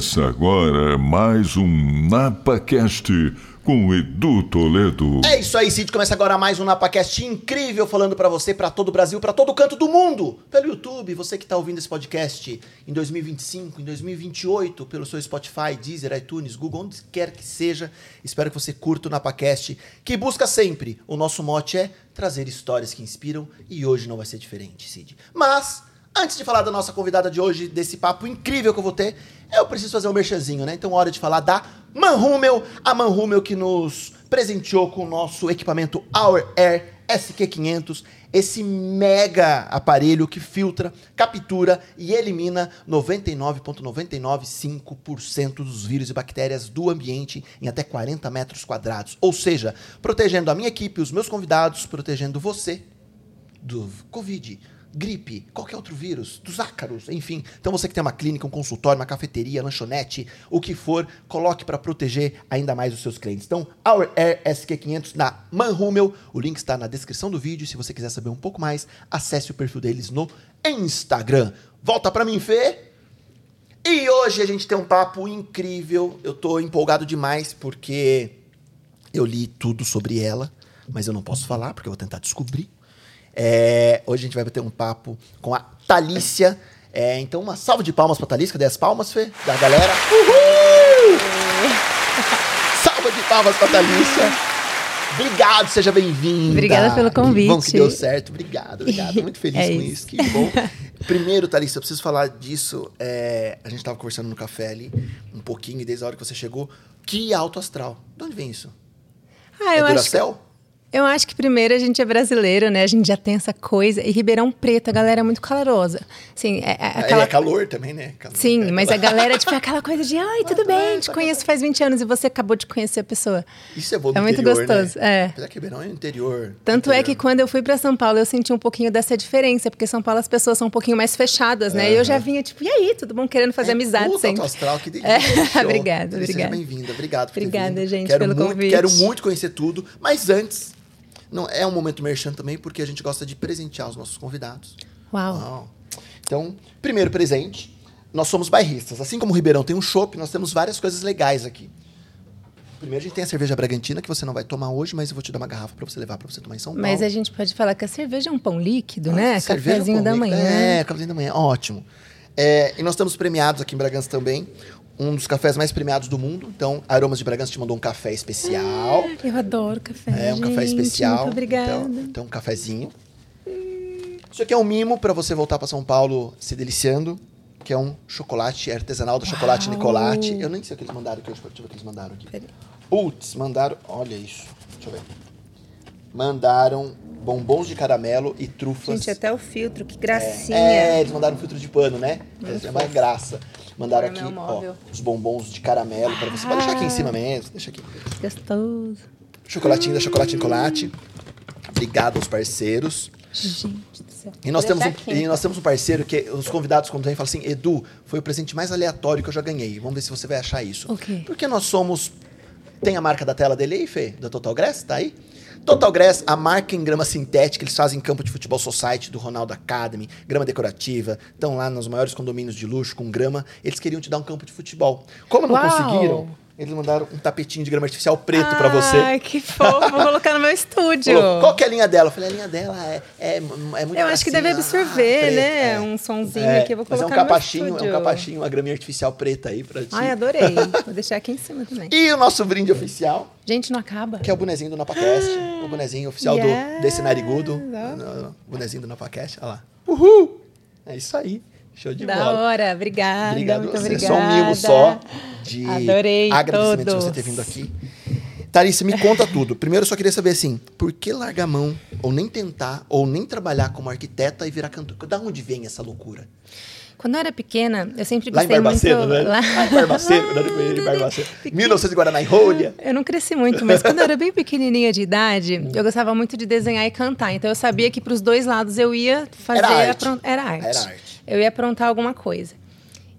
Começa agora mais um NapaCast com Edu Toledo. É isso aí, Cid. Começa agora mais um NapaCast incrível, falando pra você, pra todo o Brasil, pra todo canto do mundo. Pelo YouTube, você que tá ouvindo esse podcast em 2025, em 2028, pelo seu Spotify, Deezer, iTunes, Google, onde quer que seja. Espero que você curta o NapaCast, que busca sempre. O nosso mote é trazer histórias que inspiram e hoje não vai ser diferente, Cid. Mas... antes de falar da nossa convidada de hoje, desse papo incrível que eu vou ter, eu preciso fazer um merchanzinho, né? Então, hora de falar da Mann+Hummel, a Mann+Hummel que nos presenteou com o nosso equipamento OurAir SQ 500, esse mega aparelho que filtra, captura e elimina 99,995% dos vírus e bactérias do ambiente em até 40 metros quadrados. Ou seja, protegendo a minha equipe, os meus convidados, protegendo você do Covid, gripe, qualquer outro vírus, dos ácaros, enfim. Então você que tem uma clínica, um consultório, uma cafeteria, lanchonete, o que for, coloque para proteger ainda mais os seus clientes. Então, OurAir SQ 500 na Mann+Hummel, o link está na descrição do vídeo. Se você quiser saber um pouco mais, acesse o perfil deles no Instagram. Volta para mim, Fê! E hoje a gente tem um papo incrível. Eu tô empolgado demais porque eu li tudo sobre ela, mas eu não posso falar porque eu vou tentar descobrir. Hoje a gente vai bater um papo com a Thalícia. Então, uma salva de palmas pra Thalícia. Cadê as palmas, Fê? Da galera. Uhul! Salva de palmas pra Thalícia. Obrigado, seja bem-vinda. Obrigada pelo convite. Que bom que deu certo. Obrigado. Tô muito feliz com isso. Que bom. Primeiro, Thalícia, eu preciso falar disso. A gente tava conversando no café ali um pouquinho, desde a hora que você chegou. Que alto astral. De onde vem isso? Eu Duracell? Eu acho que primeiro a gente é brasileiro, né? A gente já tem essa coisa. E Ribeirão Preto, a galera é muito calorosa. Assim, é calor também, né? Calor. Sim, mas a galera tipo, é aquela coisa de ai, tudo bem, te conheço faz 20 anos e você acabou de conhecer a pessoa. Isso é bom interior, muito gostoso, né? Apesar que Ribeirão é interior. Tanto interior. É que quando eu fui pra São Paulo, eu senti um pouquinho dessa diferença. Porque São Paulo as pessoas são um pouquinho mais fechadas, né? E eu já vinha tipo, e aí, tudo bom? Querendo fazer amizade sempre. Astral, que delícia. Obrigada, obrigada. Seja bem-vinda, obrigado por ter vindo. Obrigada, gente, pelo convite. Quero muito conhecer tudo, mas antes... não, é um momento merchan também, porque a gente gosta de presentear os nossos convidados. Uau! Então, primeiro presente, nós somos bairristas. Assim como o Ribeirão tem um chopp, nós temos várias coisas legais aqui. Primeiro, a gente tem a cerveja Bragantina, que você não vai tomar hoje, mas eu vou te dar uma garrafa para você levar, para você tomar em São Paulo. Mas a gente pode falar que a cerveja é um pão líquido, né? Cafézinho da manhã. Cafézinho da manhã, ótimo. E nós estamos premiados aqui em Bragança também. Um dos cafés mais premiados do mundo. Então, Aromas de Bragança te mandou um café especial. Eu adoro café, um café especial. Muito obrigada. Então um cafezinho. Isso aqui é um mimo para você voltar para São Paulo se deliciando, que é um chocolate artesanal do Chocolate Nicolati. Eu nem sei o que eles mandaram aqui hoje. Deixa eu ver o que eles mandaram aqui. Putz, mandaram... olha isso. Deixa eu ver. Mandaram bombons de caramelo e trufas. Gente, até o filtro, que gracinha. Eles mandaram filtro de pano, né? É uma graça. Mandaram aqui, ó, os bombons de caramelo para você. Pode deixar aqui em cima mesmo. Deixa aqui. Gostoso. Chocolatinho da Chocolate Nicolati. Obrigado aos parceiros. Gente do céu. E nós temos um parceiro que os convidados, quando vêm, falam assim: Edu, foi o presente mais aleatório que eu já ganhei. Vamos ver se você vai achar isso. Okay. Porque nós somos... tem a marca da tela dele aí, Fê? Da Total Grass? Tá aí? Total Grass, a marca em grama sintética, eles fazem campo de futebol society do Ronaldo Academy, grama decorativa, estão lá nos maiores condomínios de luxo com grama, eles queriam te dar um campo de futebol. Como não conseguiram, eles mandaram um tapetinho de grama artificial preto pra você. Ai, que fofo, vou colocar no meu estúdio. Qual que é a linha dela? Eu falei, a linha dela é muito... eu acho que deve absorver, preta, né? Um sonzinho aqui, eu vou colocar no meu estúdio. É um capachinho, uma graminha artificial preta aí pra ti. Ai, adorei. Vou deixar aqui em cima também. E o nosso brinde oficial... gente, não acaba. Que é o bonezinho do NapaCast. O bonezinho oficial desse narigudo. O bonezinho do NapaCast. Olha lá. Uhul! É isso aí. Show de bola. Da hora. Obrigada. Muito obrigada. É só um mimo só de agradecimento de você ter vindo aqui. Thalícia, me conta tudo. Primeiro, eu só queria saber assim, por que largar a mão, ou nem tentar, ou nem trabalhar como arquiteta e virar cantora? Da onde vem essa loucura? Quando eu era pequena, eu sempre gostei muito... Lá em Barbacena. 1900 Guaraná e Rolha. Eu não cresci muito, mas quando eu era bem pequenininha de idade, eu gostava muito de desenhar e cantar. Então, eu sabia que para os dois lados eu ia fazer... Era arte. Eu ia aprontar alguma coisa.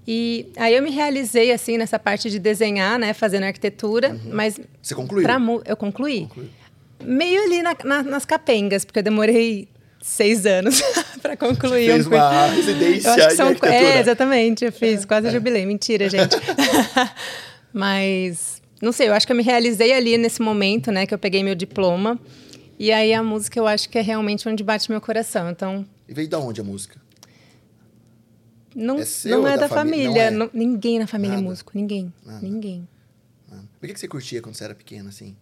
E aí eu me realizei, assim, nessa parte de desenhar, né? Fazendo arquitetura, mas... Você concluiu? Eu concluí. Meio ali nas capengas, porque eu demorei 6 anos para concluir. Você fez uma residência em arquitetura. É, exatamente, eu fiz, quase jubilei. Mentira, gente. Mas, não sei, eu acho que eu me realizei ali nesse momento, né, que eu peguei meu diploma. E aí a música eu acho que é realmente onde bate meu coração, então... E veio de onde a música? Não é, não é da família. Não é. Ninguém na família é músico, ninguém. Nada. Ninguém. Nada. O que você curtia quando você era pequena, assim?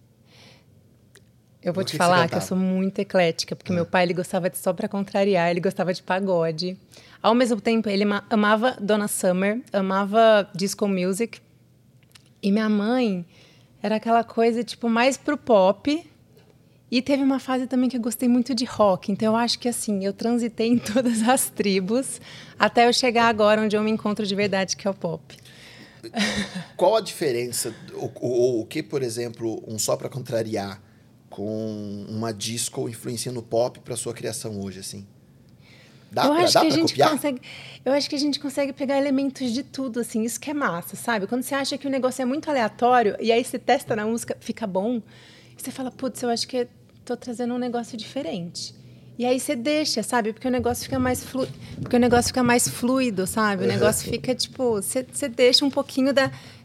Eu vou te falar que eu sou muito eclética, porque meu pai, ele gostava de, só pra contrariar, ele gostava de pagode. Ao mesmo tempo, ele amava Donna Summer, amava disco music. E minha mãe era aquela coisa, tipo, mais pro pop. E teve uma fase também que eu gostei muito de rock. Então, eu acho que, assim, eu transitei em todas as tribos, até eu chegar agora onde eu me encontro de verdade, que é o pop. Qual a diferença, ou o que, por exemplo, um só pra contrariar, com uma disco influenciando o pop para sua criação hoje, assim? Dá pra copiar? Eu acho que a gente consegue pegar elementos de tudo, assim, isso que é massa, sabe? Quando você acha que o negócio é muito aleatório e aí você testa na música, fica bom, e você fala, putz, eu acho que tô trazendo um negócio diferente. E aí você deixa, sabe? Porque o negócio fica mais fluido, sabe? O negócio fica, tipo... Você deixa um pouquinho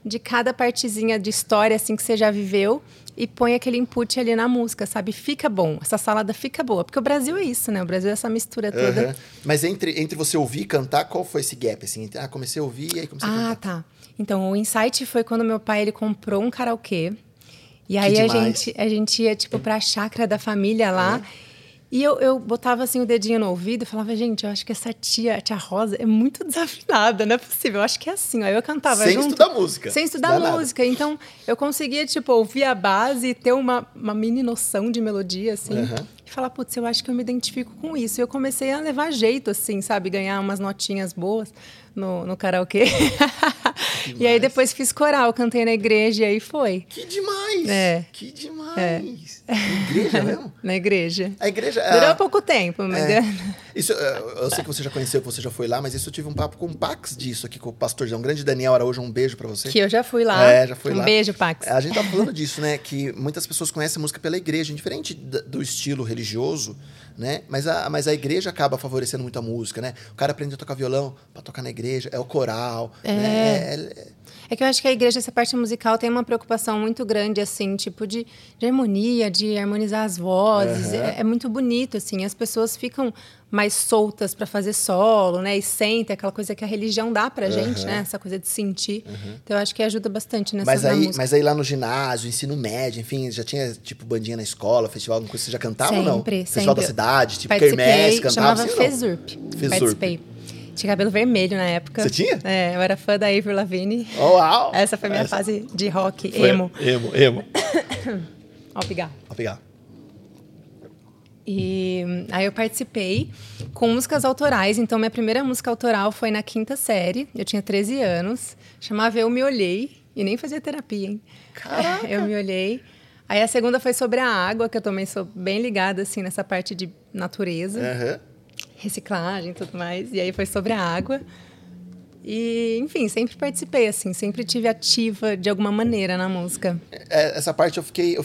de cada partezinha de história, assim, que você já viveu e põe aquele input ali na música, sabe? Fica bom. Essa salada fica boa. Porque o Brasil é isso, né? O Brasil é essa mistura toda. Mas entre você ouvir e cantar, qual foi esse gap, assim? Ah, comecei a ouvir e aí comecei a cantar. Ah, tá. Então, o insight foi quando meu pai, ele comprou um karaokê. E aí a gente ia, tipo, pra chácara da família lá... E eu botava, assim, o dedinho no ouvido e falava, gente, eu acho que essa tia, a tia Rosa, é muito desafinada, não é possível. Eu acho que é assim, ó. Eu cantava sem junto. Sem estudar música. Então, eu conseguia, tipo, ouvir a base e ter uma mini noção de melodia, assim. E falar, putz, eu acho que eu me identifico com isso. E eu comecei a levar jeito, assim, sabe? Ganhar umas notinhas boas no karaokê. E aí, depois fiz coral, cantei na igreja e aí foi. Que demais! É. Que demais! É. Na igreja mesmo? Na igreja. A igreja... Durou pouco tempo, mas... Isso, eu sei que você já conheceu, que você já foi lá, mas isso eu tive um papo com o Pax disso aqui, com o pastorzão. Grande Daniel Araújo, um beijo pra você. Que eu já fui lá. É, já fui lá. Um beijo, Pax. A gente tá falando disso, né? Que muitas pessoas conhecem a música pela igreja, indiferente do estilo religioso, né? Mas a igreja acaba favorecendo muito a música, né? O cara aprende a tocar violão pra tocar na igreja, é o coral, né? É que eu acho que a igreja, essa parte musical, tem uma preocupação muito grande, assim, tipo de harmonia, de harmonizar as vozes. É muito bonito, assim. As pessoas ficam mais soltas para fazer solo, né? E sentem aquela coisa que a religião dá pra gente, né? Essa coisa de sentir. Então, eu acho que ajuda bastante nessa música. Mas aí lá no ginásio, ensino médio, enfim, já tinha, tipo, bandinha na escola, festival, alguma coisa, você já cantava ou não? Festival da cidade, tipo, quermesse, cantava assim, FESURP. Participei. Tinha cabelo vermelho na época. Você tinha? É, eu era fã da Avril Lavigne. Uau! Essa foi a minha fase de rock, emo. Emo. Ó, pegar. E aí eu participei com músicas autorais. Então, minha primeira música autoral foi na quinta série. Eu tinha 13 anos. Chamava Eu Me Olhei. E nem fazia terapia, hein? Caraca! Eu Me Olhei. Aí a segunda foi sobre a água, que eu também sou bem ligada, assim, nessa parte de natureza. Reciclagem e tudo mais, e aí foi sobre a água. E, enfim, sempre participei, assim, sempre tive ativa de alguma maneira na música. Essa parte eu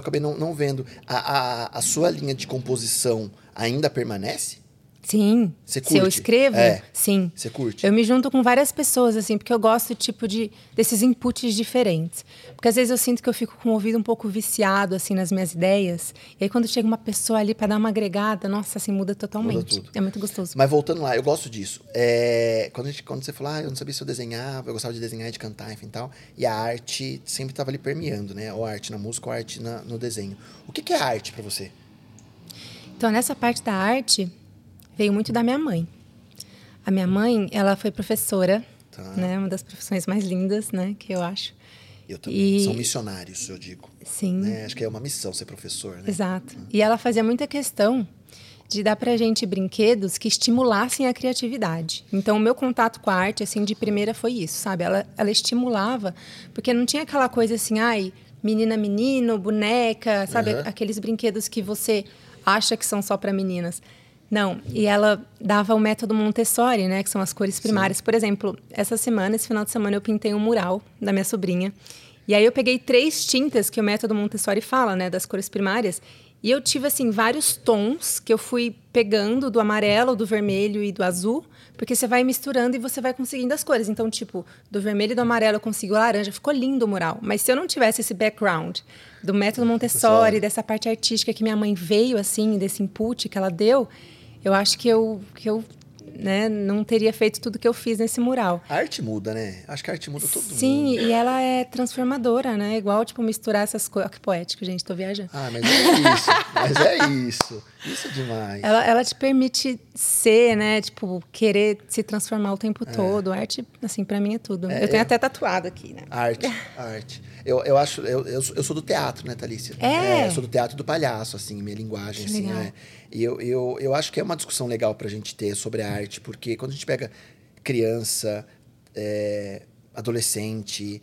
acabei não vendo. A sua linha de composição ainda permanece? Sim. Você curte? Se eu escrevo, sim. Você curte? Eu me junto com várias pessoas, assim, porque eu gosto, tipo, desses inputs diferentes. Porque às vezes eu sinto que eu fico com o ouvido um pouco viciado, assim, nas minhas ideias. E aí quando chega uma pessoa ali pra dar uma agregada, nossa, assim, muda totalmente. Muda tudo. É muito gostoso. Mas voltando lá, eu gosto disso. Quando você falou, eu não sabia se eu desenhava, eu gostava de desenhar e de cantar, enfim, tal. E a arte sempre estava ali permeando, né? Ou arte na música, ou arte no desenho. O que é arte pra você? Então, nessa parte da arte... Veio muito da minha mãe. A minha mãe, ela foi professora, né? Uma das profissões mais lindas, né? Que eu acho. Eu também. São missionários, eu digo. Sim. Né? Acho que é uma missão ser professor, né? Exato. E ela fazia muita questão de dar pra gente brinquedos que estimulassem a criatividade. Então, o meu contato com a arte, assim, de primeira foi isso, sabe? Ela estimulava, porque não tinha aquela coisa assim, ai, menina, menino, boneca, sabe? Aqueles brinquedos que você acha que são só pra meninas. Não, e ela dava o método Montessori, né? Que são as cores primárias. Sim. Por exemplo, esse final de semana, eu pintei um mural da minha sobrinha. E aí eu peguei 3 tintas que o método Montessori fala, né? Das cores primárias. E eu tive, assim, vários tons que eu fui pegando do amarelo, do vermelho e do azul, porque você vai misturando e você vai conseguindo as cores. Então, tipo, do vermelho e do amarelo eu consigo laranja. Ficou lindo o mural. Mas se eu não tivesse esse background do método Montessori, dessa parte artística que minha mãe veio, assim, desse input que ela deu, eu acho que eu né, não teria feito tudo que eu fiz nesse mural. A arte muda, né? Acho que a arte muda todo mundo. Sim, e ela é transformadora, né? Igual, tipo, misturar essas coisas... Que poético, gente, tô viajando. Ah, mas é isso. Isso é demais. Ela te permite ser, né? Tipo, querer se transformar o tempo todo. A arte, assim, pra mim é tudo. Eu tenho até tatuado aqui, né? Arte. Eu acho... Eu sou do teatro, né, Thalícia? Eu sou do teatro do palhaço, assim, minha linguagem, que assim, legal. Né? E eu acho que é uma discussão legal pra gente ter sobre a arte, porque quando a gente pega criança, adolescente,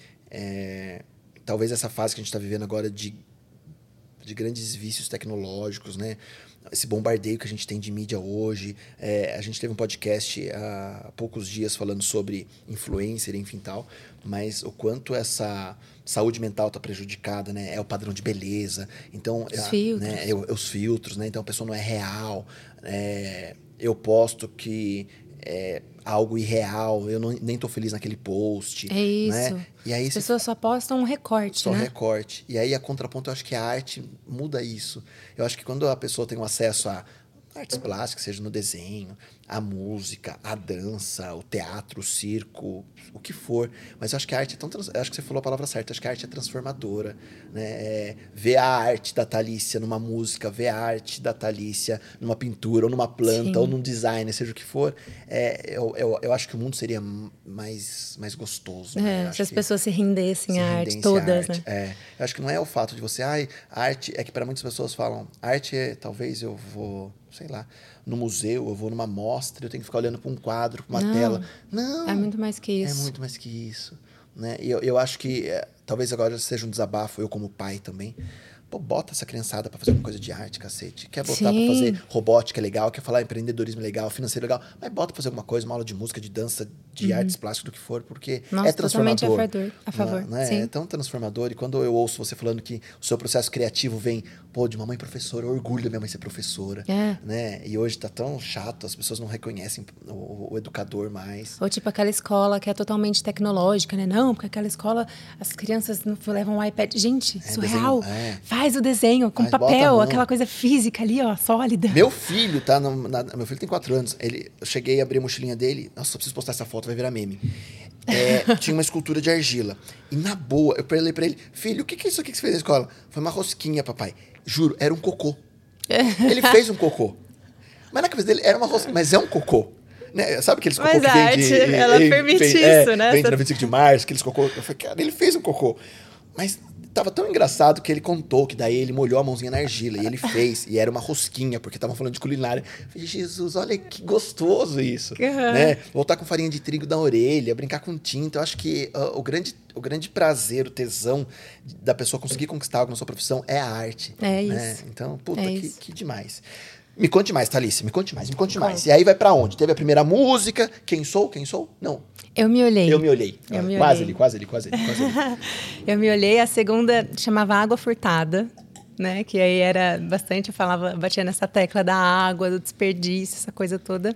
talvez essa fase que a gente tá vivendo agora de grandes vícios tecnológicos, né? Esse bombardeio que a gente tem de mídia hoje. A gente teve um podcast há poucos dias falando sobre influencer, enfim, tal. Mas o quanto essa saúde mental está prejudicada, né? É o padrão de beleza. Então, os filtros, né? Então, a pessoa não é real. Eu posto que... algo irreal, eu nem tô feliz naquele post. É isso. Né? E aí as pessoas só postam um recorte, só né? Só recorte. E aí, a contraponto, eu acho que a arte muda isso. Eu acho que quando a pessoa tem um acesso a artes plásticas, seja no desenho, a música, a dança, o teatro, o circo, o que for. Mas eu acho que a arte é tão... Eu acho que você falou a palavra certa. Eu acho que a arte é transformadora. Né? Ver a arte da Thalícia numa música, ver a arte da Thalícia numa pintura, ou numa planta, Sim. ou num design, seja o que for. Eu acho que o mundo seria mais gostoso. Né? Se as pessoas se rendessem à arte, todas. Arte, né? Eu acho que não é o fato de você... arte... É que para muitas pessoas falam... Arte é... Talvez eu vou... sei lá, no museu, eu vou numa mostra, eu tenho que ficar olhando para um quadro, para uma tela. Não, é muito mais que isso. É muito mais que isso. Né? E eu acho que, talvez agora seja um desabafo, eu como pai também, pô, bota essa criançada para fazer alguma coisa de arte, cacete. Quer botar para fazer robótica legal, quer falar empreendedorismo legal, financeiro legal, mas bota para fazer alguma coisa, uma aula de música, de dança, de artes plásticas, do que for, porque nossa, é transformador. Totalmente a favor. Né? Sim. É tão transformador. E quando eu ouço você falando que o seu processo criativo vem, pô, de uma mãe professora, eu orgulho da minha mãe ser professora. Né? E hoje tá tão chato, as pessoas não reconhecem o educador mais. Ou tipo aquela escola que é totalmente tecnológica, né? Não, porque aquela escola, as crianças não levam um iPad. Gente, surreal. Faz o desenho com papel, aquela coisa física ali, ó, sólida. Meu filho, tá? Meu filho tem 4 anos. Eu cheguei a abrir a mochilinha dele. Nossa, só preciso postar essa foto, vai virar meme. Tinha uma escultura de argila. E na boa, eu falei pra ele, filho, o que é isso aqui que você fez na escola? Foi uma rosquinha, papai. Juro, era um cocô. Ele fez um cocô. Mas na cabeça dele era uma rosquinha, mas é um cocô. Né? Sabe aqueles cocô que vende... Mas a arte permite isso, né? Vende na 25 de março, aqueles cocô. Eu falei, cara, ele fez um cocô. Mas... Tava tão engraçado que ele contou que daí ele molhou a mãozinha na argila. E ele fez. E era uma rosquinha, porque estavam falando de culinária. Eu falei, Jesus, olha que gostoso isso. Né? Voltar com farinha de trigo na orelha, brincar com tinta. Eu acho que o grande prazer, o tesão da pessoa conseguir conquistar algo na sua profissão é a arte. Né? Isso. Então, puta, que demais. Me conte mais, Thalícia. Me conte mais. E aí vai pra onde? Teve a primeira música. Quem sou? Não. Eu me olhei. Quase ali. Eu me olhei. A segunda chamava Água Furtada, né? Que aí era bastante... batia nessa tecla da água, do desperdício, essa coisa toda.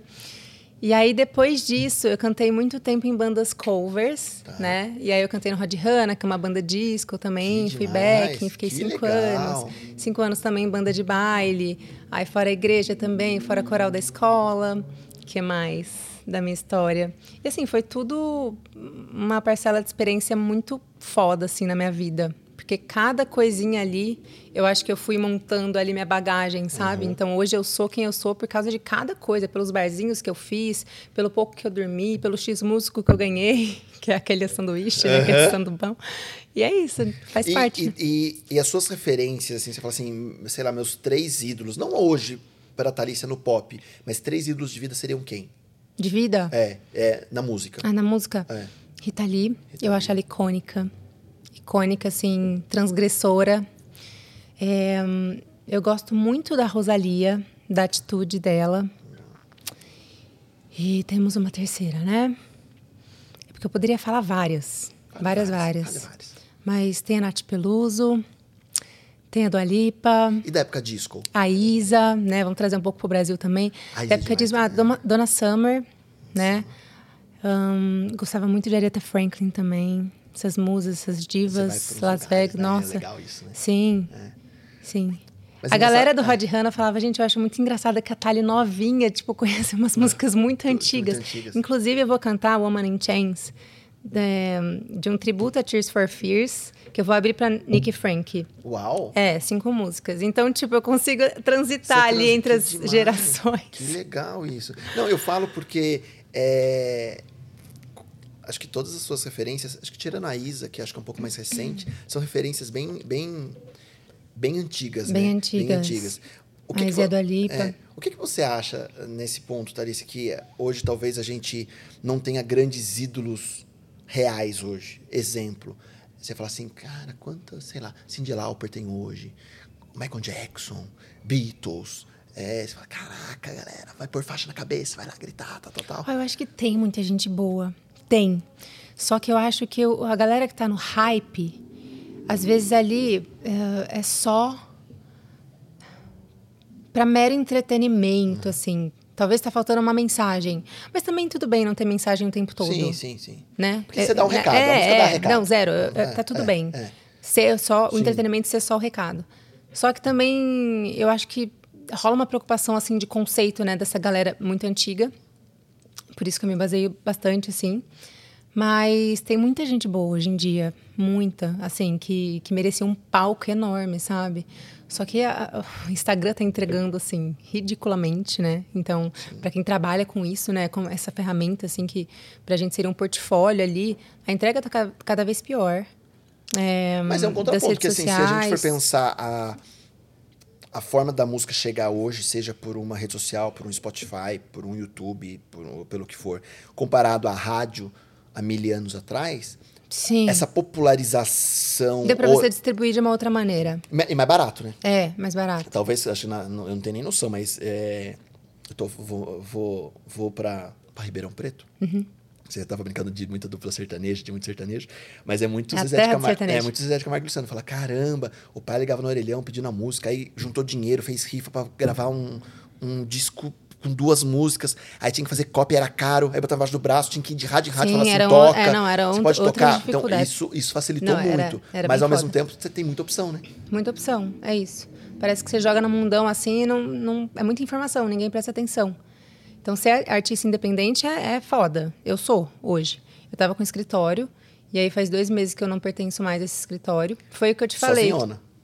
E aí, depois disso, eu cantei muito tempo em bandas covers, né? E aí eu cantei no Rod Hanna, que é uma banda disco também. Fui backing, fiquei 5 anos. 5 anos também em banda de baile. Aí fora a igreja também, fora a coral da escola. O que mais... da minha história. E assim, foi tudo uma parcela de experiência muito foda, assim, na minha vida. Porque cada coisinha ali, eu acho que eu fui montando ali minha bagagem, sabe? Então, hoje eu sou quem eu sou por causa de cada coisa. Pelos barzinhos que eu fiz, pelo pouco que eu dormi, pelo X músico que eu ganhei, que é aquele sanduíche, né? Aquele sandubão. E é isso, faz parte. E as suas referências, assim, você fala assim, sei lá, meus 3 ídolos, não hoje para a Thalícia no pop, mas 3 ídolos de vida seriam quem? De vida? Na música. Na música? Rita Lee, eu acho ela icônica. Icônica, assim, transgressora. Eu gosto muito da Rosalía, da atitude dela. E temos uma terceira, né? É porque eu poderia falar várias. Mas tem a Nath Peluso, Tem a Dua Lipa. E da época disco? A Iza, né? Vamos trazer um pouco pro Brasil também. Da época disco, a Donna Summer, né? Gostava muito de Aretha Franklin também. Essas musas, essas divas, Las Vegas, né? Nossa. É legal isso, né? Sim, é. Sim. Mas a galera do Rod Hanna falava, gente, eu acho muito engraçado que a Thali novinha, tipo, conhece umas músicas muito antigas. Muito antigas. Inclusive, eu vou cantar Woman in Chains, de um tributo a Tears for Fears, que eu vou abrir pra Nick Frank. Uau! É, 5 músicas. Então, tipo, eu consigo transitar ali entre as gerações. Que legal isso. Não, eu falo porque... acho que todas as suas referências, acho que tirando a Isa, que acho que é um pouco mais recente, são referências bem antigas, bem, né? Antigas. Bem antigas. O que a Isa é Dua Lipa. O que você acha nesse ponto, Thalícia, que hoje talvez a gente não tenha grandes ídolos reais hoje? Exemplo, você fala assim, cara, quantas, sei lá, Cyndi Lauper tem hoje, Michael Jackson, Beatles... Você fala, caraca, galera, vai pôr faixa na cabeça, vai lá gritar, tal. Eu acho que tem muita gente boa. Tem. Só que eu acho que a galera que tá no hype, às vezes ali é só pra mero entretenimento, assim. Talvez tá faltando uma mensagem. Mas também tudo bem não ter mensagem o tempo todo. Sim. Né? Porque você dá um recado, a música dá um recado. Não, zero. Tá tudo bem. Ser só, o entretenimento ser só o recado. Só que também eu acho que rola uma preocupação, assim, de conceito, né? Dessa galera muito antiga. Por isso que eu me baseio bastante, assim. Mas tem muita gente boa hoje em dia. Muita, assim, que merecia um palco enorme, sabe? Só que o Instagram tá entregando, assim, ridiculamente, né? Então, para quem trabalha com isso, né? Com essa ferramenta, assim, que pra gente seria um portfólio ali. A entrega tá cada vez pior. Mas é um contraponto, porque, assim, se a gente for pensar a forma da música chegar hoje, seja por uma rede social, por um Spotify, por um YouTube, pelo que for, comparado à rádio há 1.000 anos atrás, sim, essa popularização... Deu pra você distribuir de uma outra maneira. E mais barato, né? Mais barato. Talvez, acho que eu não tenho nem noção, mas eu vou pra Ribeirão Preto. Uhum. Você estava brincando de muita dupla sertaneja, de muito sertanejo, mas é muito Zezé de Camargo. É muito Zezé de Camargo e Luciano. Fala, caramba, o pai ligava no orelhão pedindo a música, aí juntou dinheiro, fez rifa para gravar um disco com 2 músicas, aí tinha que fazer cópia, era caro, aí botava embaixo do braço, tinha que ir de rádio em rádio e falar assim, toca, você pode tocar. Então, isso facilitou muito. Mas, ao mesmo tempo, você tem muita opção, né? Muita opção, é isso. Parece que você joga no mundão assim e não é muita informação, ninguém presta atenção. Então, ser artista independente é foda. Eu sou, hoje. Eu tava com um escritório, e aí faz 2 meses que eu não pertenço mais a esse escritório. Foi o que eu te falei.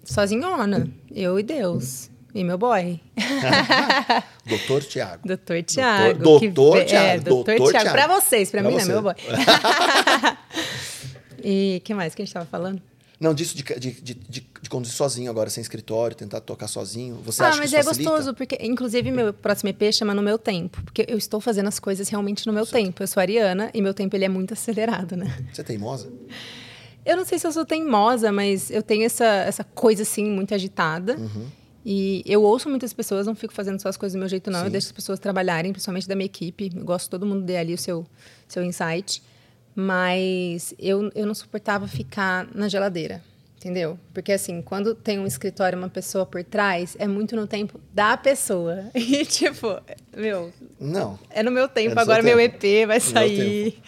Sozinhona. Eu e Deus. E meu boy. Doutor Thiago. Pra vocês, pra mim não é meu boy. E o que mais que a gente tava falando? Não, disso de conduzir sozinho agora, sem escritório, tentar tocar sozinho. Você acha que isso facilita? Gostoso, porque, inclusive, meu próximo EP chama No Meu Tempo. Porque eu estou fazendo as coisas realmente no meu tempo. Eu sou ariana e meu tempo ele é muito acelerado, né? Você é teimosa? Eu não sei se eu sou teimosa, mas eu tenho essa coisa, assim, muito agitada. Uhum. E eu ouço muitas pessoas, não fico fazendo só as coisas do meu jeito, não. Sim. Eu deixo as pessoas trabalharem, principalmente da minha equipe. Eu gosto que todo mundo dê ali o seu insight. Mas eu não suportava ficar na geladeira, entendeu? Porque, assim, quando tem um escritório, uma pessoa por trás, é muito no tempo da pessoa. E, tipo, não. É no meu tempo, agora meu EP vai sair.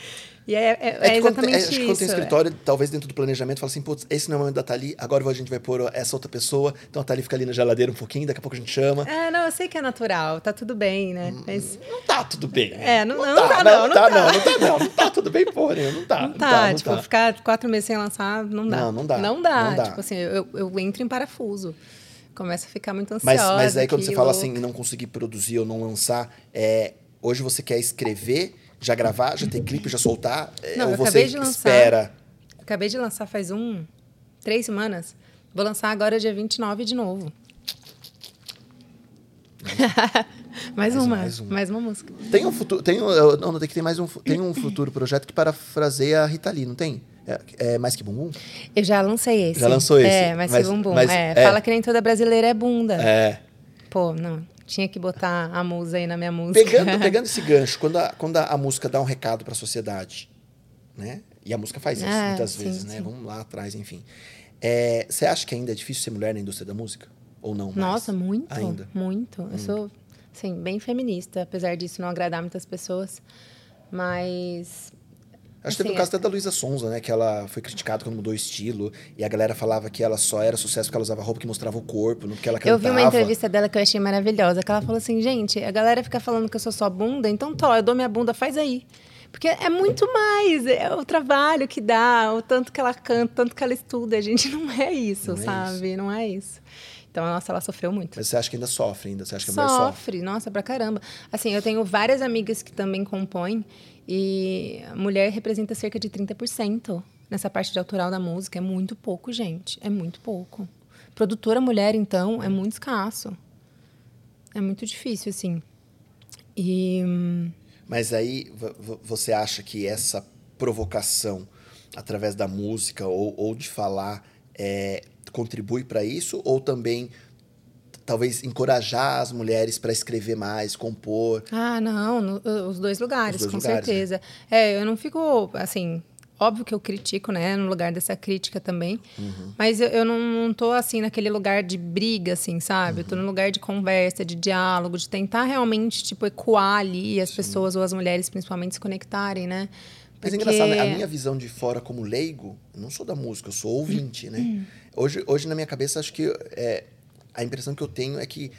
E é exatamente isso. Acho que quando tem escritório, talvez dentro do planejamento, fala assim, putz, esse não é o momento da Thali, agora a gente vai pôr essa outra pessoa, então a Thali fica ali na geladeira um pouquinho, daqui a pouco a gente chama. Não, eu sei que é natural, tá tudo bem, né? Mas... Não tá tudo bem. Né? Não tá tudo bem, porém, não tá. Ficar 4 meses sem lançar, não dá. Não dá. Tipo assim, eu entro em parafuso. Começo a ficar muito ansiosa. Mas aí quando você fala assim, não conseguir produzir ou não lançar, hoje você quer escrever... Já gravar, já ter clipe, já soltar? Não, ou você espera? Acabei de lançar faz 3 semanas. Vou lançar agora dia 29 de novo. mais uma música. Tem um futuro... Tem um futuro projeto que parafraseia a Rita Lee, não tem? Mais que bumbum? Eu já lancei esse. Já lançou esse. Mais que bumbum. Fala que nem toda brasileira é bunda. Pô, não... Tinha que botar a musa aí na minha música. Pegando esse gancho, quando a música dá um recado para a sociedade, né? E a música faz isso muitas vezes, né? Vamos lá atrás, enfim. Você acha que ainda é difícil ser mulher na indústria da música? Ou não? Nossa, muito. Ainda? Muito. Eu sou, assim, bem feminista, apesar disso não agradar muitas pessoas. Mas... acho que teve o caso até da Luísa Sonza, né? Que ela foi criticada quando mudou o estilo. E a galera falava que ela só era sucesso porque ela usava roupa que mostrava o corpo, não porque ela cantava. Eu vi uma entrevista dela que eu achei maravilhosa. Que ela falou assim, gente, a galera fica falando que eu sou só bunda. Então, eu dou minha bunda, faz aí. Porque é muito mais. É o trabalho que dá, o tanto que ela canta, o tanto que ela estuda. A gente não é isso, não sabe? É isso. Não é isso. Então, nossa, ela sofreu muito. Mas você acha que ainda sofre? Você acha que a mulher sofre? Sofre, nossa, pra caramba. Assim, eu tenho várias amigas que também compõem. E a mulher representa cerca de 30% nessa parte de autoral da música. É muito pouco, gente. É muito pouco. Produtora mulher, então, é muito escasso. É muito difícil, assim. E... mas aí, você acha que essa provocação, através da música ou de falar, contribui para isso? Ou também... talvez encorajar as mulheres para escrever mais, compor. Ah, não, os dois lugares, os dois com lugares, certeza. Né? Eu não fico, assim, óbvio que eu critico, né, no lugar dessa crítica também, mas eu não tô, assim, naquele lugar de briga, assim, sabe? Eu tô no lugar de conversa, de diálogo, de tentar realmente, tipo, ecoar ali as pessoas, ou as mulheres, principalmente, se conectarem, né? Mas é engraçado, né? A minha visão de fora como leigo, eu não sou da música, eu sou ouvinte, né? Hoje, na minha cabeça, acho que... a impressão que eu tenho é que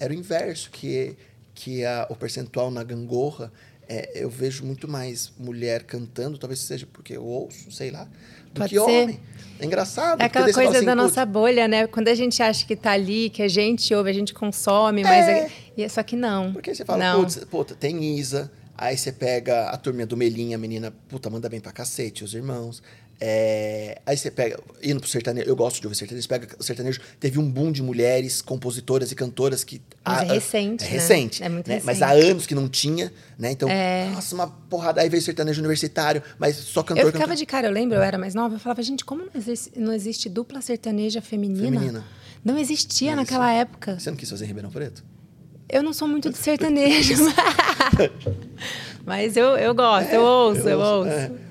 era o inverso, que o percentual na gangorra, eu vejo muito mais mulher cantando, talvez seja porque eu ouço, sei lá, do Pode que ser. Homem. É engraçado. É aquela coisa assim, da nossa bolha, né? Quando a gente acha que tá ali, que a gente ouve, a gente consome, mas só que não. Porque você fala, puta, tem Iza, aí você pega a turminha do Melinha, a menina, puta, manda bem pra cacete, os irmãos... aí você pega, indo pro sertanejo, eu gosto de ouvir sertanejo, você pega o sertanejo, teve um boom de mulheres, compositoras e cantoras que... Mas é recente, né? É muito recente. Mas há anos que não tinha, né? Então, nossa, uma porrada, aí veio sertanejo universitário, mas só cantor... Eu ficava de cara, eu lembro, eu era mais nova, eu falava, gente, como não existe dupla sertaneja feminina? Não existia naquela época. Você não quis fazer em Ribeirão Preto? Eu não sou muito de sertanejo, mas eu gosto, eu ouço.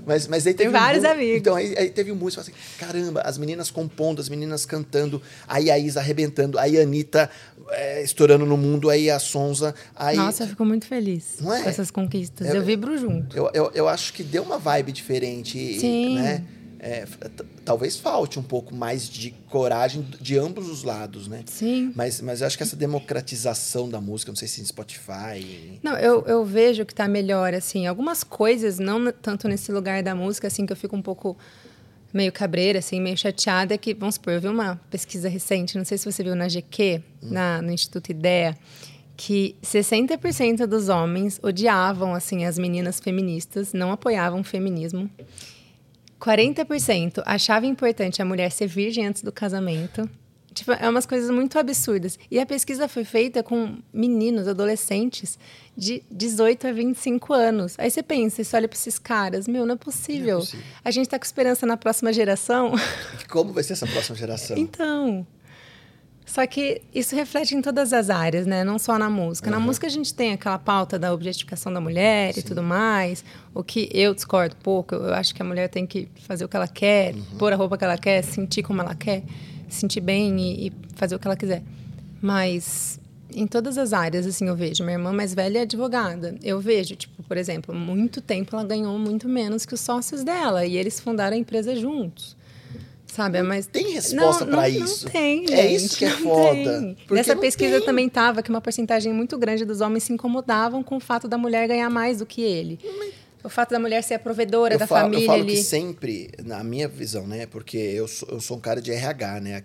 Mas aí teve vários amigos. Então, aí teve um músico assim, caramba, as meninas compondo, as meninas cantando, aí a Iza arrebentando, aí a Anitta estourando no mundo, aí a Sonza. Aí... Nossa, eu fico muito feliz com essas conquistas, eu vibro junto. Eu acho que deu uma vibe diferente, sim, né? Talvez falte um pouco mais de coragem de ambos os lados, né? Sim. Mas eu acho que essa democratização da música, não sei se em Spotify... Não, eu vejo que tá melhor, assim. Algumas coisas, não tanto nesse lugar da música, assim, que eu fico um pouco meio cabreira, assim, meio chateada, que, vamos supor, eu vi uma pesquisa recente, não sei se você viu na GQ, no Instituto Ideia, que 60% dos homens odiavam, assim, as meninas feministas, não apoiavam o feminismo. 40% achava importante a mulher ser virgem antes do casamento. Tipo, é umas coisas muito absurdas. E a pesquisa foi feita com meninos, adolescentes, de 18 a 25 anos. Aí você pensa, você olha para esses caras, meu, não é possível. A gente tá com esperança na próxima geração. Como vai ser essa próxima geração? Então... Só que isso reflete em todas as áreas, né? Não só na música. Na música a gente tem aquela pauta da objetificação da mulher, sim, e tudo mais. O que eu discordo pouco. Eu acho que a mulher tem que fazer o que ela quer, pôr a roupa que ela quer, sentir como ela quer, sentir bem e fazer o que ela quiser. Mas em todas as áreas, assim, eu vejo. Minha irmã mais velha é advogada. Eu vejo, tipo, por exemplo, muito tempo ela ganhou muito menos que os sócios dela. E eles fundaram a empresa juntos. Sabe, mas tem resposta para isso. Não tem, gente. É isso que é foda. Nessa pesquisa também tava que uma porcentagem muito grande dos homens se incomodavam com o fato da mulher ganhar mais do que ele. O fato da mulher ser a provedora da família. Eu falo que sempre, na minha visão, né? Porque eu sou um cara de RH, né?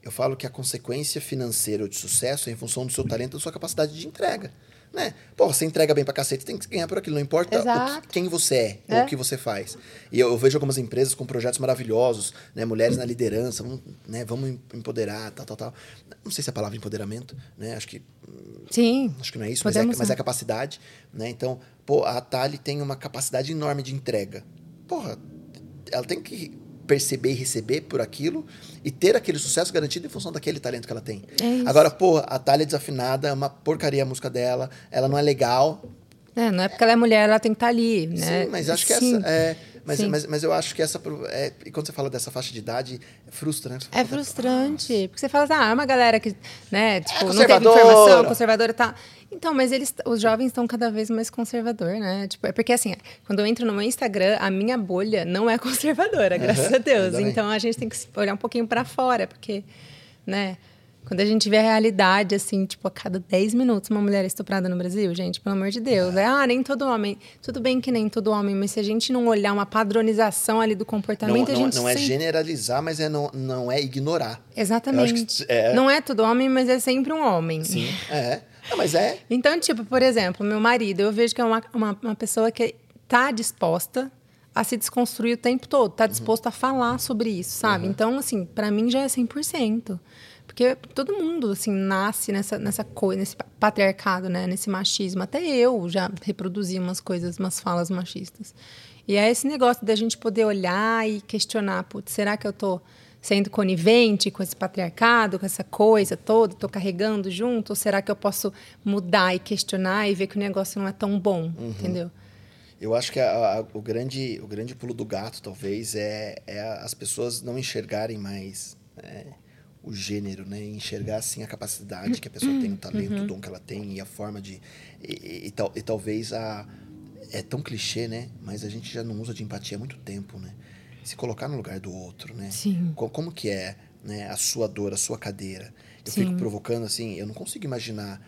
Eu falo que a consequência financeira ou de sucesso é em função do seu talento e da sua capacidade de entrega. Né? Pô, você entrega bem pra cacete, tem que ganhar por aquilo. Não importa quem você é ou o que você faz. E eu vejo algumas empresas com projetos maravilhosos, né? Mulheres na liderança, vamos empoderar, tal. Não sei se é a palavra empoderamento, né? Acho que... Sim. Acho que não é isso, mas é capacidade, né? Então, a Thali tem uma capacidade enorme de entrega. Ela tem que perceber e receber por aquilo e ter aquele sucesso garantido em função daquele talento que ela tem. Agora, a Thalia é desafinada, é uma porcaria a música dela, ela não é legal. Não é porque ela é mulher, ela tem que estar ali, né? Sim, mas acho que essa... Mas eu acho que essa... E quando você fala dessa faixa de idade, frustra, né? É frustrante. Porque você fala assim, ah, é uma galera que, né, tipo, não teve informação, conservadora e tal. Então, mas os jovens estão cada vez mais conservadores, né? Tipo, é porque, assim, quando eu entro no meu Instagram, a minha bolha não é conservadora, graças a Deus. Então, a gente tem que olhar um pouquinho pra fora, porque, né... Quando a gente vê a realidade, assim, tipo, a cada 10 minutos uma mulher é estuprada no Brasil, gente, pelo amor de Deus. É, ah, nem todo homem. Tudo bem que nem todo homem, mas se a gente não olhar uma padronização ali do comportamento, a gente... Não é generalizar, mas não é ignorar. Exatamente. Não é todo homem, mas é sempre um homem. Sim, é. Não, mas é... Então, tipo, por exemplo, meu marido, eu vejo que é uma pessoa que tá disposta a se desconstruir o tempo todo, tá disposto a falar sobre isso, sabe? Então, assim, pra mim já é 100%. Porque todo mundo, assim, nasce nessa coisa, nesse patriarcado, né? Nesse machismo. Até eu já reproduzi umas falas machistas. E é esse negócio da gente poder olhar e questionar, putz, será que eu tô sendo conivente com esse patriarcado, com essa coisa toda, tô carregando junto? Ou será que eu posso mudar e questionar e ver que o negócio não é tão bom, entendeu? Eu acho que o grande pulo do gato, talvez, é as pessoas não enxergarem mais... o gênero, né? Enxergar, assim, a capacidade que a pessoa tem, o talento, o dom que ela tem e a forma de... E talvez É tão clichê, né? Mas a gente já não usa de empatia há muito tempo, né? Se colocar no lugar do outro, né? Sim. Como que é, né? A sua dor, a sua cadeira. Eu fico provocando, assim... Eu não consigo imaginar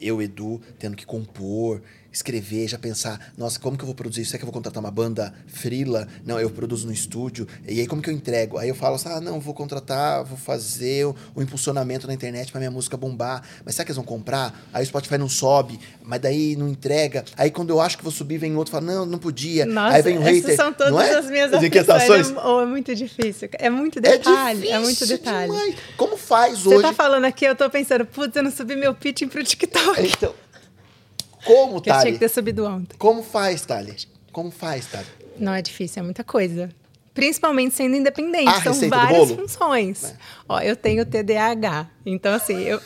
eu, Edu, tendo que compor, escrever, já pensar... Nossa, como que eu vou produzir isso? Será que eu vou contratar uma banda freela? Não, eu produzo no estúdio. E aí, como que eu entrego? Aí eu falo assim, ah, não, vou fazer um impulsionamento na internet pra minha música bombar. Mas será que eles vão comprar? Aí o Spotify não sobe, mas daí não entrega. Aí quando eu acho que vou subir, vem outro e fala, não podia. Nossa, aí vem um hater. Essas são todas as minhas aflições. É muito difícil. É muito detalhe. É muito detalhe. Demais. Como faz hoje? Você tá falando aqui, eu tô pensando, putz, eu não subi meu pitching pro TikTok. Então... Como, Thali? Eu tinha que ter subido ontem. Como faz, Thali? Não é difícil, é muita coisa. Principalmente sendo independente. São várias funções. É. Ó, eu tenho TDAH. Então, assim, eu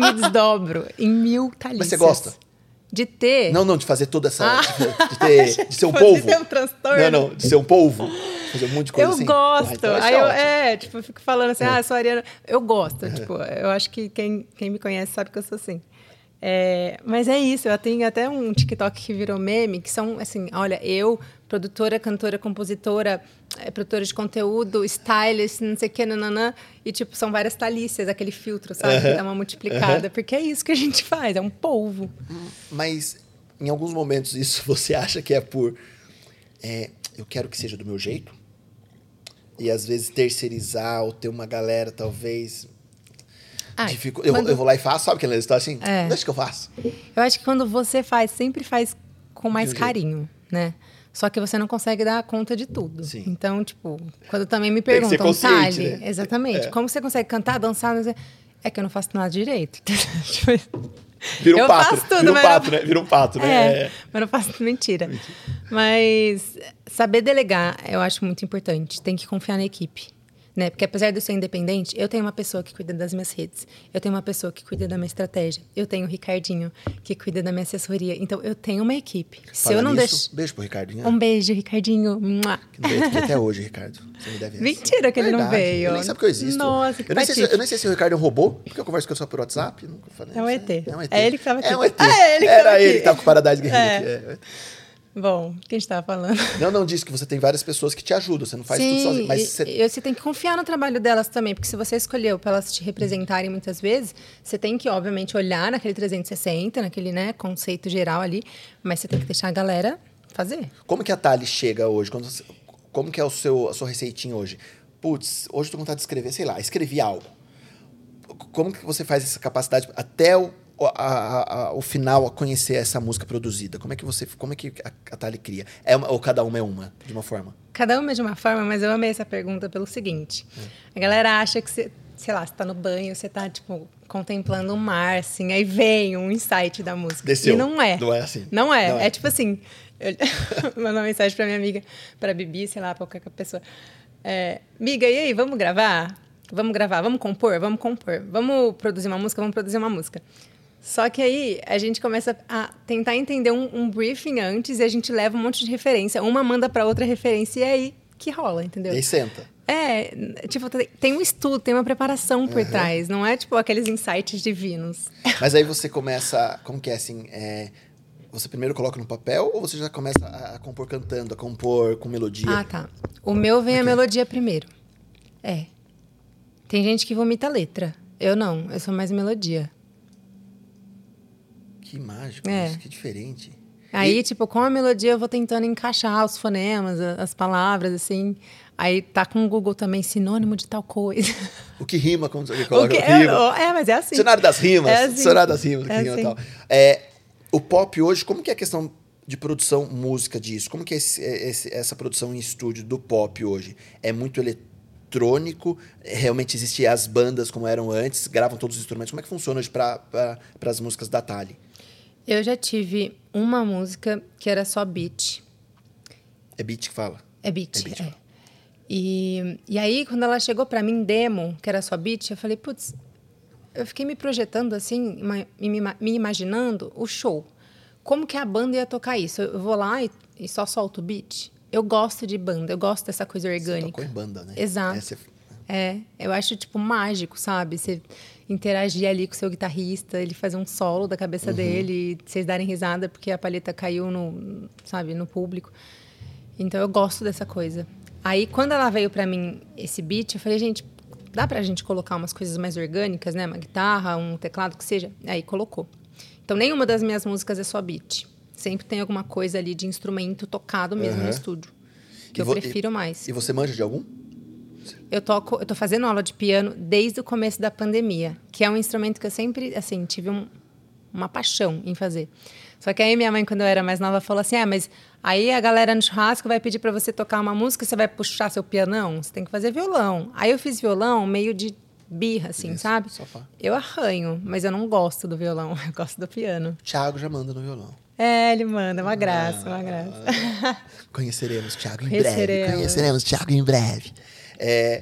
me desdobro em 1000 Thalícias. Mas você gosta? De ter... Não, de fazer toda essa... De ser um polvo. De ter um transtorno. Não, de ser um polvo. Fazer um monte de coisa eu assim. Gosto. Então, aí eu gosto. Eu fico falando assim, sou ariana. Eu gosto, tipo, eu acho que quem me conhece sabe que eu sou assim. Mas é isso, eu tenho até um TikTok que virou meme, que são assim, olha, eu, produtora, cantora, compositora, produtora de conteúdo, stylist, não sei o que, nananã, e tipo, são várias Thalícias, aquele filtro, sabe, que dá uma multiplicada, porque é isso que a gente faz, é um polvo. Mas em alguns momentos isso você acha que é por eu quero que seja do meu jeito, e às vezes terceirizar ou ter uma galera talvez... eu vou lá e faço, sabe que eles estão assim, deixa que eu faço. Eu acho que quando você faz, sempre faz com mais carinho, né? Só que você não consegue dar conta de tudo. Sim. Então, tipo, quando também me perguntam, Thali, né? Exatamente, como você consegue cantar, dançar, não sei... É que eu não faço nada direito. Vira um pato, faço tudo, vira um pato, né? Mas não faço mentira. Mas saber delegar, eu acho muito importante. Tem que confiar na equipe. Né? Porque apesar de eu ser independente, eu tenho uma pessoa que cuida das minhas redes, eu tenho uma pessoa que cuida da minha estratégia, eu tenho o Ricardinho que cuida da minha assessoria, então eu tenho uma equipe. Se eu não deixo... Beijo pro Ricardinho. Um beijo, Ricardinho. Que até hoje, Ricardo, você me deve essa. Mentira que ele não veio. Ele nem sabe que eu existo. Nossa, que eu nem sei se o Ricardo é um robô, porque eu converso com ele só por WhatsApp, nunca falei. É um ET. É ele que tava aqui. É um ET. Era ele que tava com o Paradise Guerreiro aqui. Bom, o que a gente estava falando? Não disse que você tem várias pessoas que te ajudam, você não faz tudo sozinho. Mas você tem que confiar no trabalho delas também, porque se você escolheu para elas te representarem muitas vezes, você tem que, obviamente, olhar naquele 360, naquele, né, conceito geral ali, mas você tem que deixar a galera fazer. Como que a Thali chega hoje? Como que é a sua receitinha hoje? Putz, hoje eu estou com vontade de escrever, sei lá, escrevi algo. Como que você faz essa capacidade até o final, a conhecer essa música produzida? Como é que a Thali cria? Ou cada uma é uma, de uma forma? Cada uma é de uma forma, mas eu amei essa pergunta pelo seguinte. A galera acha que você, sei lá, você tá no banho, você tá, tipo, contemplando o mar, assim, aí vem um insight da música. Desceu. E não é. Não é assim. Não é. É tipo assim, mandou uma mensagem pra minha amiga, pra Bibi, sei lá, pra qualquer pessoa. Miga, e aí, vamos gravar? Vamos compor? Vamos produzir uma música? Só que aí a gente começa a tentar entender um briefing antes e a gente leva um monte de referência. Uma manda pra outra referência e é aí que rola, entendeu? E aí senta. É, tipo, tem um estudo, tem uma preparação por trás. Não é, tipo, aqueles insights divinos. Mas aí você começa, como que é assim, você primeiro coloca no papel ou você já começa a compor cantando, a compor com melodia? Ah, tá. O meu vem a melodia primeiro. É. Tem gente que vomita a letra. Eu não, eu sou mais melodia. Que mágico, isso, que diferente. Aí, tipo, com a melodia eu vou tentando encaixar os fonemas, as palavras, assim. Aí tá com o Google também, sinônimo de tal coisa. O que rima, como você coloca o que rima. Mas é assim. Dicionário das rimas. É assim. Dicionário das rimas, que rima e tal. O pop hoje, como que é a questão de produção música disso? Como que é essa produção em estúdio do pop hoje? É muito eletrônico? Realmente existem as bandas como eram antes? Gravam todos os instrumentos? Como é que funciona hoje para as músicas da Thalícia? Eu já tive uma música que era só beat. É beat que fala? É beat, é. E aí, quando ela chegou pra mim, demo, que era só beat, eu falei, putz, eu fiquei me projetando assim, me imaginando o show. Como que a banda ia tocar isso? Eu vou lá e só solto o beat? Eu gosto de banda, eu gosto dessa coisa orgânica. Você tocou em banda, né? Exato. Eu acho, tipo, mágico, sabe? Você interagir ali com o seu guitarrista, ele fazer um solo da cabeça dele, e vocês darem risada porque a palheta caiu no, sabe, no público. Então, eu gosto dessa coisa. Aí, quando ela veio pra mim, esse beat, eu falei, gente, dá pra gente colocar umas coisas mais orgânicas, né? Uma guitarra, um teclado, o que seja. Aí, colocou. Então, nenhuma das minhas músicas é só beat. Sempre tem alguma coisa ali de instrumento tocado mesmo no estúdio, que eu prefiro mais. E você manja de algum? Eu tô fazendo aula de piano desde o começo da pandemia, que é um instrumento que eu sempre, assim, tive uma paixão em fazer. Só que aí minha mãe, quando eu era mais nova, falou assim, mas aí a galera no churrasco vai pedir pra você tocar uma música, você vai puxar seu pianão, você tem que fazer violão. Aí eu fiz violão meio de birra, assim, isso, sabe? Sofá. Eu arranho, mas eu não gosto do violão, eu gosto do piano. O Thiago já manda no violão. Ele manda, uma graça. Conheceremos Thiago em breve.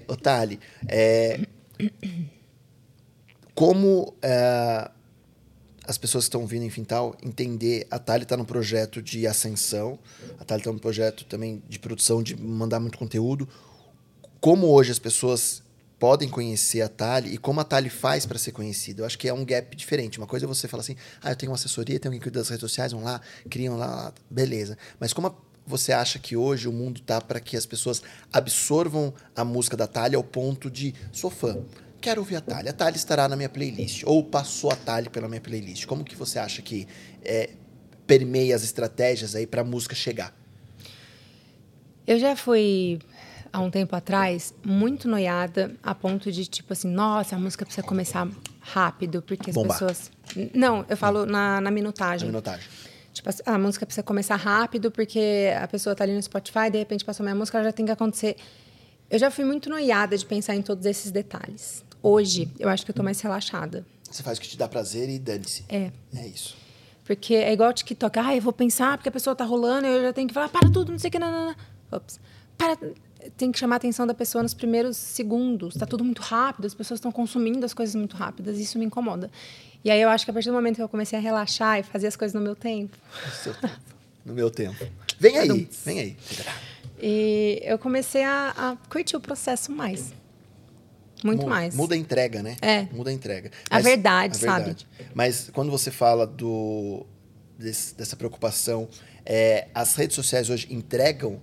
Otália, como as pessoas que estão vindo em Fintal entender, a Thalícia está num projeto de ascensão, a Thalícia está num projeto também de produção, de mandar muito conteúdo. Como hoje as pessoas podem conhecer a Thalícia e como a Thalícia faz para ser conhecida? Eu acho que é um gap diferente. Uma coisa é você falar assim, eu tenho uma assessoria, tem alguém que cuida das redes sociais, vão lá, criam lá, beleza. Mas como você acha que hoje o mundo tá para que as pessoas absorvam a música da Thalícia ao ponto de, sou fã, quero ouvir a Thalícia estará na minha playlist, ou passou a Thalícia pela minha playlist. Como que você acha que permeia as estratégias aí para a música chegar? Eu já fui, há um tempo atrás, muito noiada a ponto de, tipo assim, nossa, a música precisa começar rápido, porque as pessoas... Não, eu falo na minutagem. Tipo, a música precisa começar rápido, porque a pessoa tá ali no Spotify, de repente passou minha música, ela já tem que acontecer. Eu já fui muito noiada de pensar em todos esses detalhes. Hoje, eu acho que eu tô mais relaxada. Você faz o que te dá prazer e dane-se. É isso. Porque é igual o TikTok. Eu vou pensar, porque a pessoa tá rolando, eu já tenho que falar, para tudo, não sei o que, para... Tem que chamar a atenção da pessoa nos primeiros segundos. Tá tudo muito rápido, as pessoas estão consumindo as coisas muito rápidas, isso me incomoda. E aí eu acho que a partir do momento que eu comecei a relaxar e fazer as coisas no meu tempo... No meu tempo. Vem aí. E eu comecei a curtir o processo mais. Muito mais. Muda a entrega, né? Muda a entrega. Mas, a verdade, sabe? Mas quando você fala dessa preocupação, as redes sociais hoje entregam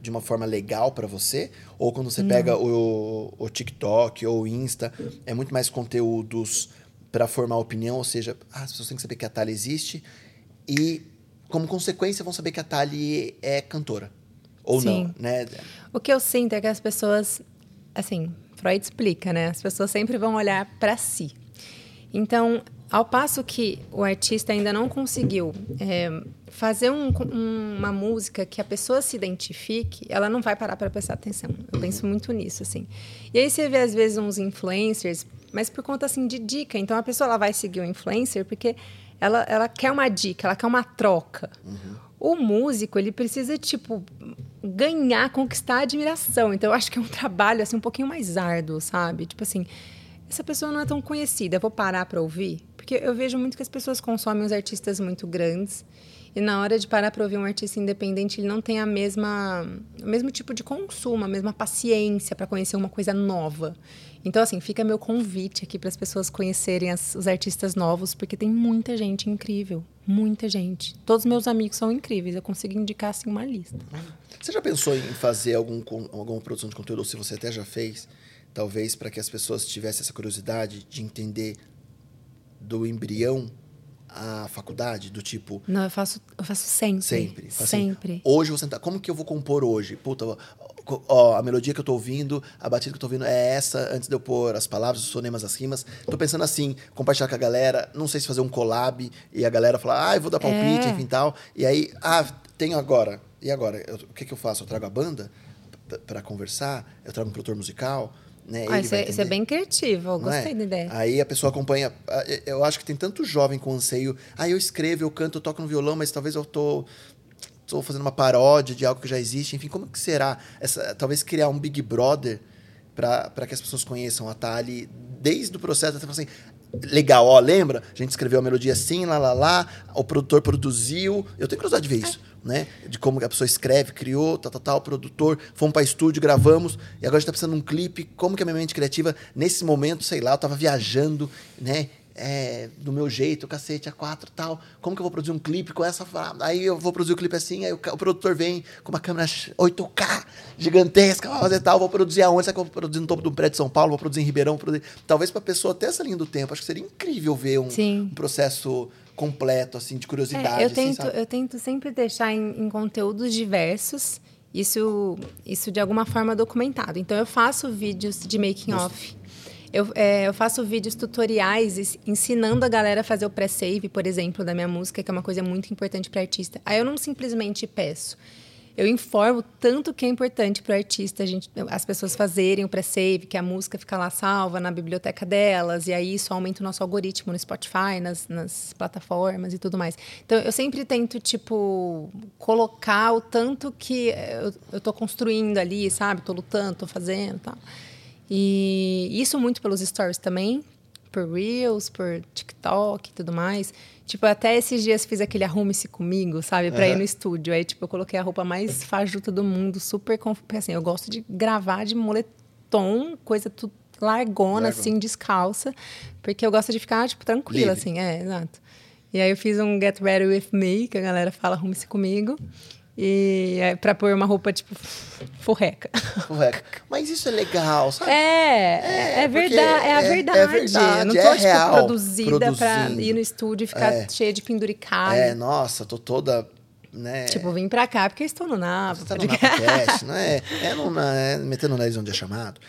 de uma forma legal para você? Ou quando você pega o TikTok ou o Insta, é muito mais conteúdos para formar opinião, ou seja, as pessoas têm que saber que a Thalícia existe e, como consequência, vão saber que a Thalícia é cantora. Ou não, né? O que eu sinto é que as pessoas, assim, Freud explica, né? As pessoas sempre vão olhar para si. Então, ao passo que o artista ainda não conseguiu fazer uma música que a pessoa se identifique, ela não vai parar para prestar atenção. Eu penso muito nisso, assim. E aí você vê, às vezes, uns influencers, mas por conta, assim, de dica. Então, a pessoa ela vai seguir o influencer porque ela quer uma dica, ela quer uma troca. O músico, ele precisa, tipo, conquistar a admiração. Então, eu acho que é um trabalho, assim, um pouquinho mais árduo, sabe? Tipo assim... essa pessoa não é tão conhecida, eu vou parar para ouvir? Porque eu vejo muito que as pessoas consomem os artistas muito grandes e na hora de parar para ouvir um artista independente, ele não tem o mesmo tipo de consumo, a mesma paciência para conhecer uma coisa nova. Então, assim, fica meu convite aqui para as pessoas conhecerem os artistas novos, porque tem muita gente incrível, muita gente. Todos meus amigos são incríveis, eu consigo indicar, assim, uma lista. Você já pensou em fazer alguma produção de conteúdo, ou se você até já fez, talvez para que as pessoas tivessem essa curiosidade de entender do embrião a faculdade, do tipo... Não, eu faço sempre. Sempre. Faço sempre. Assim, hoje eu vou sentar. Como que eu vou compor hoje? Puta, ó, a melodia que eu tô ouvindo, a batida que eu tô ouvindo é essa, antes de eu pôr as palavras, os fonemas, as rimas. Tô pensando assim, compartilhar com a galera, não sei se fazer um collab, e a galera falar, eu vou dar palpite, enfim, tal. E aí, tenho agora. E agora? O que eu faço? Eu trago a banda pra conversar? Eu trago um produtor musical? Né? Isso é bem criativo, eu gostei da ideia. Aí a pessoa acompanha. Eu acho que tem tanto jovem com anseio. Eu escrevo, eu canto, eu toco no violão, mas talvez eu estou fazendo uma paródia de algo que já existe. Enfim, como que será? Talvez criar um Big Brother para que as pessoas conheçam a Thali desde o processo até assim. Legal, lembra? A gente escreveu a melodia assim, o produtor produziu. Eu tenho curiosidade de ver isso, né? De como a pessoa escreve, criou, o produtor, fomos para estúdio, gravamos, e agora a gente tá pensando num clipe, como que a minha mente criativa, nesse momento, sei lá, eu tava viajando, né? Do meu jeito, cacete, A4 e tal. Como que eu vou produzir um clipe com essa... Aí eu vou produzir o clipe assim, aí o produtor vem com uma câmera 8K gigantesca, vai fazer tal, vou produzir aonde? Será que eu vou produzir no topo de um prédio de São Paulo? Vou produzir em Ribeirão? Talvez pra pessoa até essa linha do tempo. Acho que seria incrível ver um processo completo, assim, de curiosidade. Eu tento sempre deixar em conteúdos diversos, isso de alguma forma documentado. Então eu faço vídeos de making of. Eu faço vídeos tutoriais ensinando a galera a fazer o pré-save, por exemplo, da minha música, que é uma coisa muito importante para artista. Aí eu não simplesmente peço. Eu informo tanto que é importante para o artista as pessoas fazerem o pré-save, que a música fica lá salva na biblioteca delas, e aí isso aumenta o nosso algoritmo no Spotify, nas plataformas e tudo mais. Então, eu sempre tento, colocar o tanto que eu tô construindo ali, sabe? Tô lutando, tô fazendo e tal. E isso muito pelos stories também, por Reels, por TikTok e tudo mais. Até esses dias fiz aquele arrume-se comigo, sabe? Pra ir no estúdio. Aí, eu coloquei a roupa mais fajuta do mundo, super... Assim, eu gosto de gravar de moletom, coisa tudo largona, assim, descalça. Porque eu gosto de ficar, tranquila, livre. Assim. Exato. E aí eu fiz um Get Ready With Me, que a galera fala arrume-se comigo. E pra pôr uma roupa, furreca. Mas isso é legal, sabe? Verdade, é a verdade. É verdade, não tô, real, produzindo. Pra ir no estúdio e ficar cheia de penduricalho. Nossa, tô toda... Né? Vim pra cá porque eu estou no Napa. Você tá no NapaCast, né? Metendo o nariz onde é chamado.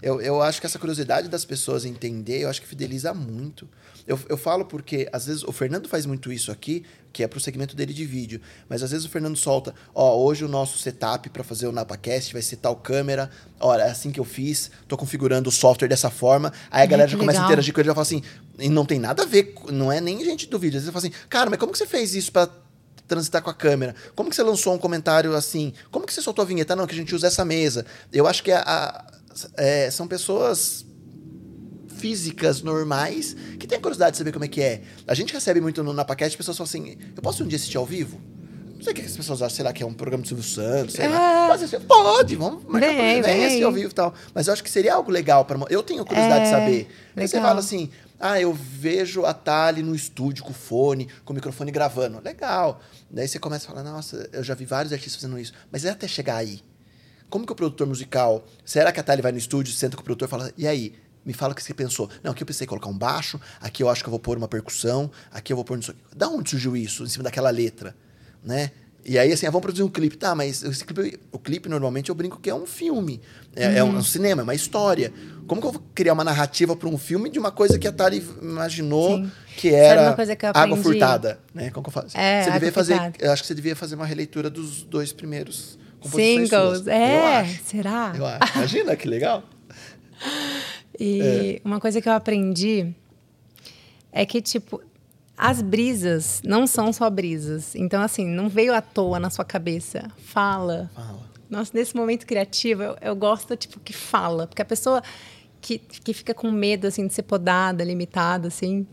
Eu acho que essa curiosidade das pessoas entender, eu acho que fideliza muito. Eu falo porque, às vezes, o Fernando faz muito isso aqui, que é pro segmento dele de vídeo. Mas, às vezes, o Fernando solta, hoje o nosso setup para fazer o NapaCast vai ser tal câmera. É assim que eu fiz, tô configurando o software dessa forma. Aí a galera já começa a interagir com ele, já fala assim, e não tem nada a ver, não é nem gente do vídeo. Às vezes eu falo assim, cara, mas como que você fez isso para transitar com a câmera? Como que você lançou um comentário assim? Como que você soltou a vinheta? Não, que a gente usa essa mesa. Eu acho que são pessoas... físicas normais, que tem a curiosidade de saber como é que é. A gente recebe muito no NapaCast, pessoas falam assim, eu posso um dia assistir ao vivo? Não sei o que as pessoas acham, sei lá, que é um programa do Silvio Santos, sei lá. Pode, vamos marcar vem assistir ao vivo e tal. Mas eu acho que seria algo legal para... Eu tenho curiosidade de saber. Aí você fala assim, eu vejo a Thali no estúdio com fone, com o microfone gravando. Legal. Daí você começa a falar, nossa, eu já vi vários artistas fazendo isso. Mas é até chegar aí. Como que o produtor musical... Será que a Thali vai no estúdio, senta com o produtor e fala, e aí? Me fala o que você pensou. Não, aqui eu pensei em colocar um baixo, aqui eu acho que eu vou pôr uma percussão, aqui eu vou pôr... Da onde surgiu isso? Em cima daquela letra, né? E aí, assim, vamos produzir um clipe. Tá, mas esse clipe, o clipe, normalmente, eu brinco que é um filme. É um cinema, é uma história. Como que eu vou criar uma narrativa para um filme de uma coisa que a Thali imaginou que era que Água Furtada? Né? Como que eu falo? Eu acho que você devia fazer uma releitura dos dois primeiros composições. Singles, eu acho. Será? Eu acho. Imagina, que legal. E uma coisa que eu aprendi é que, as brisas não são só brisas. Então, assim, não veio à toa na sua cabeça. Fala. Nossa, nesse momento criativo, eu gosto, que fala. Porque a pessoa que fica com medo, assim, de ser podada, limitada, assim...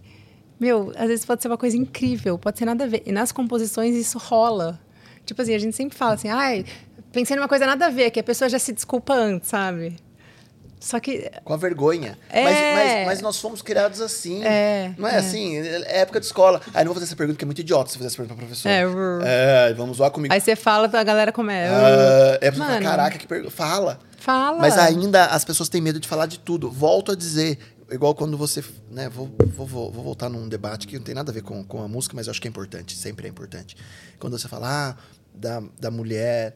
Meu, às vezes pode ser uma coisa incrível, pode ser nada a ver. E nas composições isso rola. Tipo assim, a gente sempre fala assim... Ai, pensei numa coisa nada a ver, que a pessoa já se desculpa antes, sabe? Só que... Com a vergonha. É. Mas nós fomos criados assim. É. Não é, assim? É época de escola. Aí não vou fazer essa pergunta, que é muito idiota se fizer essa pergunta pra professora. É, vamos zoar comigo. Aí você fala, a galera como é... é pra falar, caraca, que pergunta... Fala. Mas ainda as pessoas têm medo de falar de tudo. Volto a dizer... Igual quando você... Né, vou voltar num debate que não tem nada a ver com a música, mas eu acho que é importante, sempre é importante. Quando você fala da mulher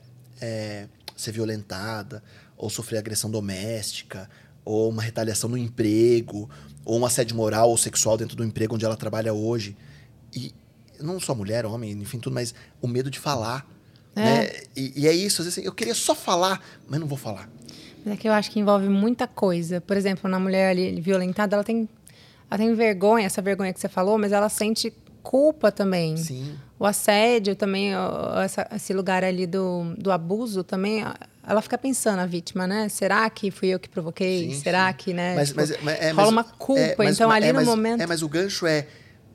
ser violentada, ou sofrer agressão doméstica, ou uma retaliação no emprego, ou um assédio moral ou sexual dentro do emprego onde ela trabalha hoje. E não só mulher, homem, enfim, tudo, mas o medo de falar. É. Né? E é isso. Às vezes eu queria só falar, mas não vou falar. Mas é que eu acho que envolve muita coisa. Por exemplo, na mulher ali violentada, ela tem vergonha, essa vergonha que você falou, mas ela sente culpa também. Sim. O assédio também, esse lugar ali do abuso também, ela fica pensando, a vítima, né? Será que fui eu que provoquei? Sim, será sim. que, né? Rola uma culpa. Momento... É, mas o gancho é...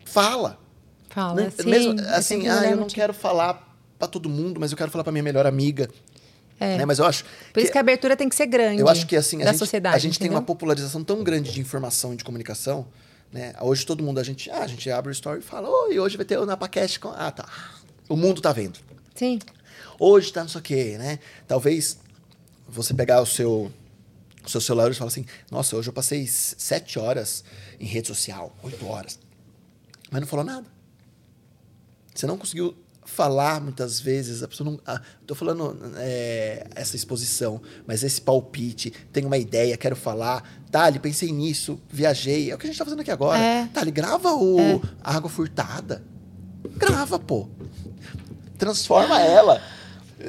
Fala. Não, sim, mesmo, assim, eu não quero falar pra todo mundo, mas eu quero falar pra minha melhor amiga... É. Né? Mas eu acho por isso que a abertura tem que ser grande. Eu acho que assim a gente tem uma popularização tão grande de informação e de comunicação, né? Hoje todo mundo a gente abre o story e fala: "Oi, hoje vai ter o NapaCast com... Ah, tá. O mundo tá vendo. Sim. Hoje tá não sei o quê, né? Talvez você pegar o seu celular e falar assim: "Nossa, hoje eu passei 7 horas em rede social, 8 horas". Mas não falou nada. Você não conseguiu falar muitas vezes, a pessoa não... Estou falando essa exposição, mas esse palpite, tenho uma ideia, quero falar, Thali, pensei nisso, viajei, é o que a gente está fazendo aqui agora. É. Thali, grava a Água Furtada. Grava, pô. Transforma ela.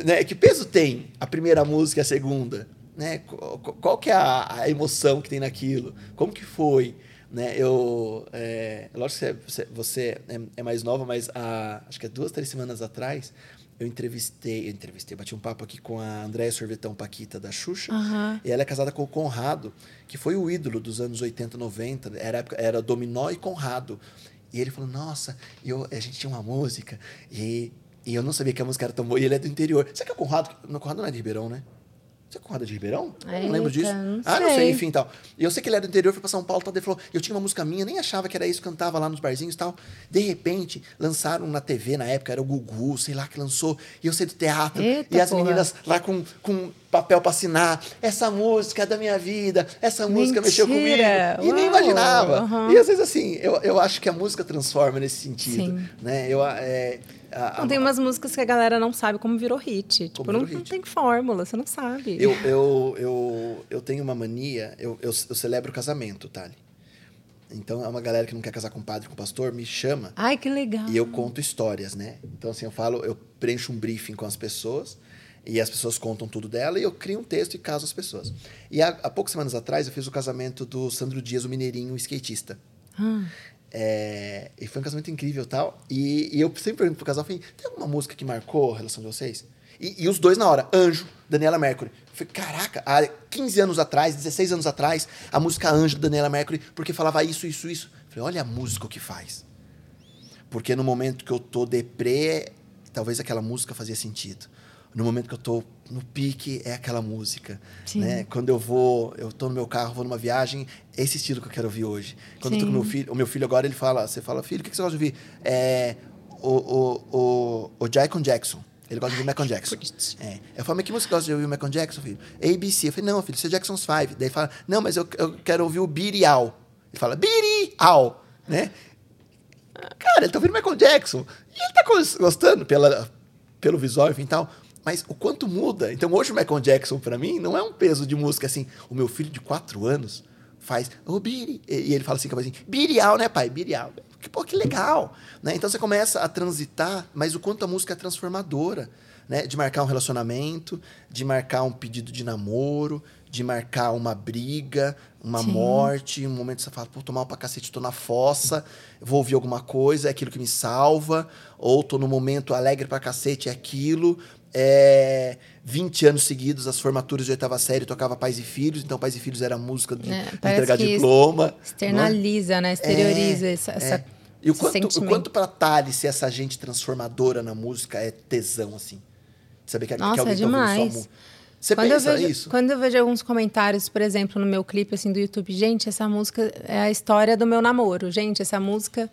Né? Que peso tem a primeira música e a segunda? Né? Qual que é a emoção que tem naquilo? Como que foi? Né, lógico que você é mais nova, mas acho que há 2-3 semanas atrás eu bati um papo aqui com a Andréia Sorvetão Paquita da Xuxa, uhum. E ela é casada com o Conrado, que foi o ídolo dos anos 80, 90, era Dominó e Conrado. E ele falou: "Nossa, a gente tinha uma música e eu não sabia que a música era tão boa", e ele é do interior. Será que é o Conrado? O Conrado não é de Ribeirão, né? Você é Conrado de Ribeirão? Eita, não lembro disso. Não sei, enfim, tal. E eu sei que ele era do interior, foi pra São Paulo, tal. Ele falou: "Eu tinha uma música minha, nem achava que era isso, cantava lá nos barzinhos e tal. De repente, lançaram na TV, na época, era o Gugu, sei lá, que lançou. E eu sei do teatro." Eita, e as meninas lá com papel pra assinar. "Essa música é da minha vida, essa música mexeu comigo." E nem imaginava. Uhum. E às vezes, assim, eu acho que a música transforma nesse sentido. Sim. Né? Tem umas músicas que a galera não sabe como virou hit. Tipo, não tem fórmula, você não sabe. Eu tenho uma mania, eu celebro o casamento, Thali. Então, é uma galera que não quer casar com padre, com pastor, me chama. Ai, que legal. E eu conto histórias, né? Então, assim, eu preencho um briefing com as pessoas, e as pessoas contam tudo dela, e eu crio um texto e caso as pessoas. E há poucas semanas atrás, eu fiz o casamento do Sandro Dias, o mineirinho, o skatista. E foi um casamento incrível e tal. E eu sempre pergunto pro casal, falei: "Tem alguma música que marcou a relação de vocês?" E os dois na hora: "Anjo, Daniela Mercury." Eu falei: "Caraca, há 15 anos atrás, 16 anos atrás, a música Anjo, Daniela Mercury, porque falava isso. Eu falei: "Olha a música o que faz." Porque no momento que eu tô deprê, talvez aquela música fazia sentido. No momento que eu tô no pique, é aquela música. Né? Quando eu tô no meu carro, vou numa viagem, é esse estilo que eu quero ouvir hoje. Quando eu tô com o meu filho agora, ele fala, você fala: "Filho, o que você gosta de ouvir?" O Michael Jackson. Ele gosta de ouvir Michael Jackson. Eu falo: "Mas que música você gosta de ouvir o Michael Jackson, filho?" "ABC. Eu falei: "Não, filho, isso é Jackson's 5. Daí fala: "Não, mas eu quero ouvir o Beat It Out." Ele fala: "Beat It Out", né? Cara, ele tá ouvindo Michael Jackson. E ele tá gostando pelo visual, enfim, tal. Mas o quanto muda. Então, hoje o Michael Jackson, pra mim, não é um peso de música, assim. O meu filho de 4 anos faz... "Oh, Biri." E ele fala assim, como assim: "Birial, né, pai? Birial." Pô, que legal. Né? Então, você começa a transitar, mas o quanto a música é transformadora. Né? De marcar um relacionamento, de marcar um pedido de namoro, de marcar uma briga, uma morte, um momento que você fala: "Pô, tô mal pra cacete, tô na fossa, vou ouvir alguma coisa, é aquilo que me salva", ou "Tô no momento alegre pra cacete, é aquilo", 20 anos seguidos, as formaturas de oitava série tocava Pais e Filhos, então Pais e Filhos era a música de entregar diploma. Externaliza, né? Exterioriza essa. E o quanto pra Thalícia, essa gente transformadora na música, é tesão, assim. De saber que, nossa, que alguém tá ouvindo sua música. Você pensa isso? Quando eu vejo alguns comentários, por exemplo, no meu clipe assim, do YouTube, gente, essa música é a história do meu namoro. Gente, essa música...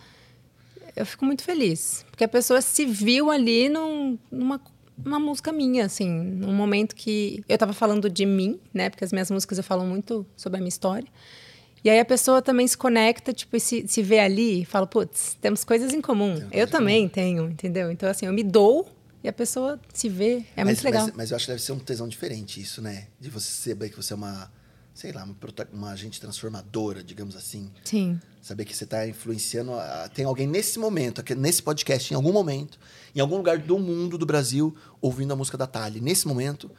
Eu fico muito feliz. Porque a pessoa se viu ali numa música minha, assim. Num momento que... Eu tava falando de mim, né? Porque as minhas músicas eu falo muito sobre a minha história. E aí a pessoa também se conecta, tipo, e se vê ali e fala, putz, temos coisas em comum. Eu também tenho, entendeu? Então, assim, eu me dou e a pessoa se vê. Muito legal. Mas eu acho que deve ser um tesão diferente isso, né? De você saber que você é uma agente transformadora, digamos assim. Sim. Saber que você está influenciando... Tem alguém nesse momento, nesse podcast, em algum momento, em algum lugar do mundo, do Brasil, ouvindo a música da Thalícia. Nesse momento...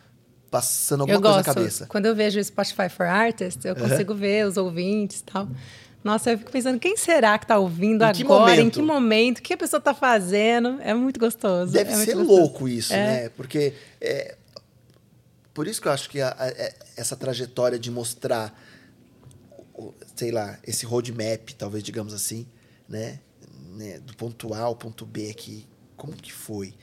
passando alguma coisa na cabeça. Quando eu vejo o Spotify for Artists, eu consigo ver os ouvintes e tal. Nossa, eu fico pensando, quem será que tá ouvindo agora? Em que momento? O que a pessoa tá fazendo? É muito gostoso. Deve ser louco isso, né? Porque... Por isso que eu acho que essa trajetória de mostrar, sei lá, esse roadmap, talvez, digamos assim, né? Do ponto A ao ponto B aqui, como que foi?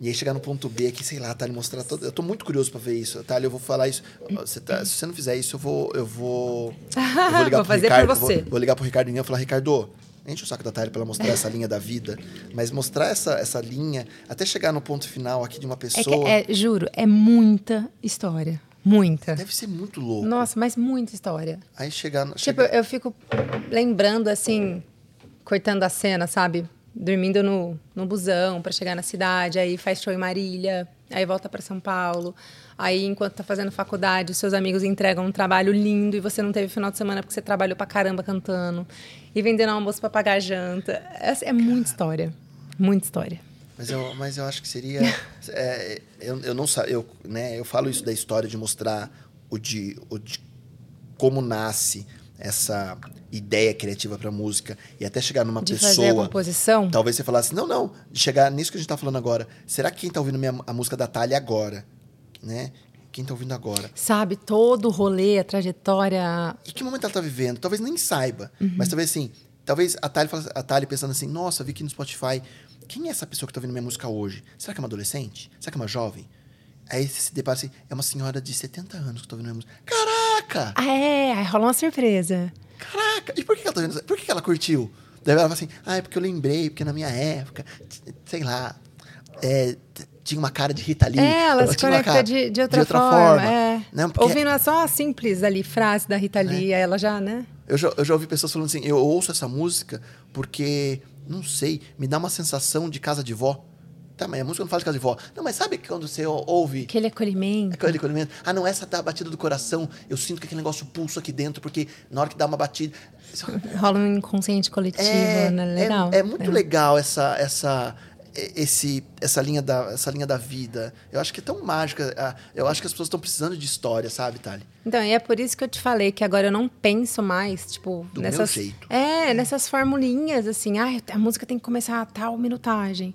E aí chegar no ponto B aqui, sei lá, tá, ele mostrar todo... Eu tô muito curioso pra ver isso, tá? Eu vou falar isso. Se você não fizer isso, eu vou ligar pro Ricardo. Pra você. Vou ligar pro Ricardo e falar, Ricardo, enche o saco da Thalícia pra ela mostrar essa linha da vida. Mas mostrar essa linha, até chegar no ponto final aqui de uma pessoa... juro, é muita história. Muita. Deve ser muito louco. Nossa, mas muita história. Aí chegar... Tipo, eu fico lembrando, assim, cortando a cena, sabe? Dormindo no busão para chegar na cidade, aí faz show em Marília, aí volta para São Paulo. Aí, enquanto tá fazendo faculdade, os seus amigos entregam um trabalho lindo e você não teve final de semana porque você trabalhou pra caramba cantando e vendendo almoço para pagar a janta. Essa é muita história. Muita história. Mas eu acho que seria... eu não sei, eu falo isso da história de mostrar o de como nasce essa ideia criativa para música e até chegar numa de pessoa... De fazer a composição? Talvez você falasse, não. De chegar nisso que a gente tá falando agora. Será que quem tá ouvindo a música da Thalícia agora, né? Quem tá ouvindo agora? Sabe, todo o rolê, a trajetória... E que momento ela tá vivendo? Talvez nem saiba. Uhum. Mas talvez assim, talvez a Thalícia pensando assim, nossa, vi aqui no Spotify, quem é essa pessoa que tá ouvindo minha música hoje? Será que é uma adolescente? Será que é uma jovem? Aí você se depara assim, é uma senhora de 70 anos que tá ouvindo minha música. Caraca! Ah, aí rola uma surpresa. Caraca! E por que ela tá vendo? Por que ela curtiu? Daí ela fala assim, é porque eu lembrei, porque na minha época, sei lá, tinha uma cara de Rita Lee. Ela se conecta de outra forma. Ouvindo só a simples ali, frase da Rita Lee, aí ela já, né? Eu já ouvi pessoas falando assim, eu ouço essa música porque, não sei, me dá uma sensação de casa de vó. Tá, mas a música não fala de casa de vó. Não, mas sabe quando você ouve... Aquele acolhimento. Ah, não, essa da batida do coração. Eu sinto que aquele negócio pulsa aqui dentro, porque na hora que dá uma batida... Rola um inconsciente coletivo, né? Legal. É muito legal essa linha da vida. Eu acho que é tão mágica. Eu acho que as pessoas estão precisando de história, sabe, Thalícia? Então, e é por isso que eu te falei que agora eu não penso mais, tipo... Do meu jeito. Nessas formulinhas, assim. A música tem que começar a tal minutagem.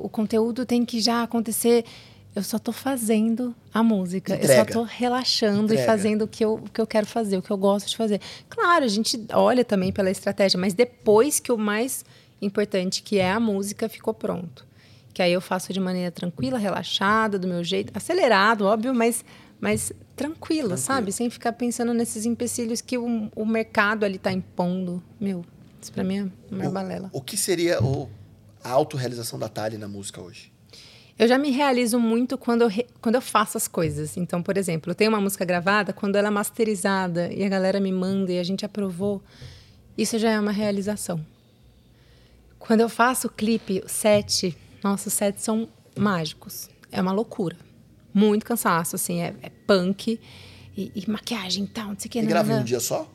O conteúdo tem que já acontecer. Eu só tô fazendo a música. Entrega. Eu só tô relaxando e fazendo o que eu quero fazer, o que eu gosto de fazer. Claro, a gente olha também pela estratégia, mas depois que o mais... importante, que é a música, ficou pronto. Que aí eu faço de maneira tranquila, relaxada, do meu jeito. Acelerado, óbvio, mas tranquila, sabe? Sem ficar pensando nesses empecilhos que o mercado ali tá impondo. Meu, isso pra mim é uma balela. O que seria a autorrealização da Thalícia na música hoje? Eu já me realizo muito quando eu faço as coisas. Então, por exemplo, eu tenho uma música gravada, quando ela é masterizada e a galera me manda e a gente aprovou, isso já é uma realização. Quando eu faço o clipe, os sets são mágicos. É uma loucura. Muito cansaço, assim, é punk e maquiagem e tal, não sei o que. E grava em um dia só?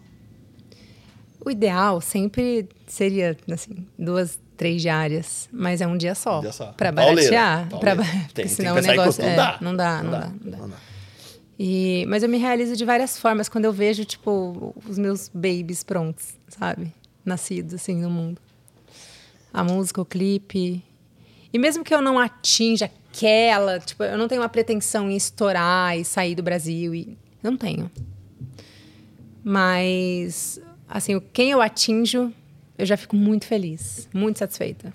O ideal sempre seria, assim, 2-3 diárias, mas é um dia só. Pra baratear. Porque senão o negócio... Não dá. Mas eu me realizo de várias formas quando eu vejo, tipo, os meus babies prontos, sabe? Nascidos, assim, no mundo. A música, o clipe. E mesmo que eu não atinja aquela... Tipo, eu não tenho uma pretensão em estourar e sair do Brasil. E... Não tenho. Mas, assim, quem eu atinjo, eu já fico muito feliz. Muito satisfeita.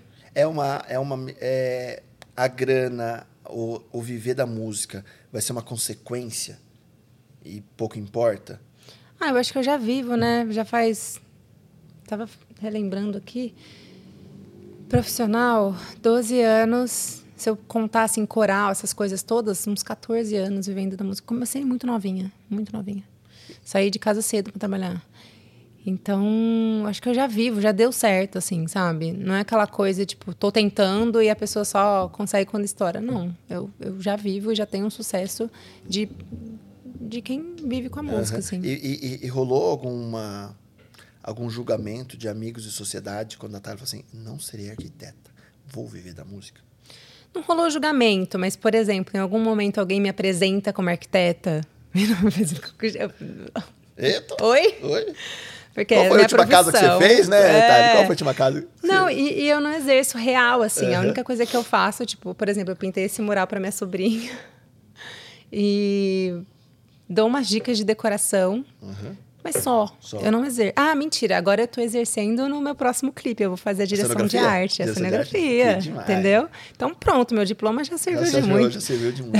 A grana, o viver da música, vai ser uma consequência? E pouco importa? Ah, eu acho que eu já vivo, né? Já faz... Tava relembrando aqui... Profissional, 12 anos, se eu contasse em coral, essas coisas todas, uns 14 anos vivendo da música. Comecei muito novinha, muito novinha. Saí de casa cedo para trabalhar. Então, acho que eu já vivo, já deu certo, assim, sabe? Não é aquela coisa, tipo, tô tentando e a pessoa só consegue quando estoura. Não, eu já vivo e já tenho um sucesso de quem vive com a música, assim. E rolou algum julgamento de amigos e sociedade quando a Thalícia falou assim, não serei arquiteta, vou viver da música? Não rolou julgamento, mas, por exemplo, em algum momento alguém me apresenta como arquiteta. Eita! Oi? Porque qual foi a última casa que você fez, né, Thalícia? Qual foi a última casa que você... Não, e eu não exerço real, assim. Uhum. A única coisa que eu faço, tipo, por exemplo, eu pintei esse mural para minha sobrinha e dou umas dicas de decoração. Uhum. Mas só. Eu não exerço. Ah, mentira. Agora eu tô exercendo no meu próximo clipe. Eu vou fazer a direção de arte, a cenografia. Entendeu? Então, pronto. Meu diploma já serviu de muito. Já serviu de muito.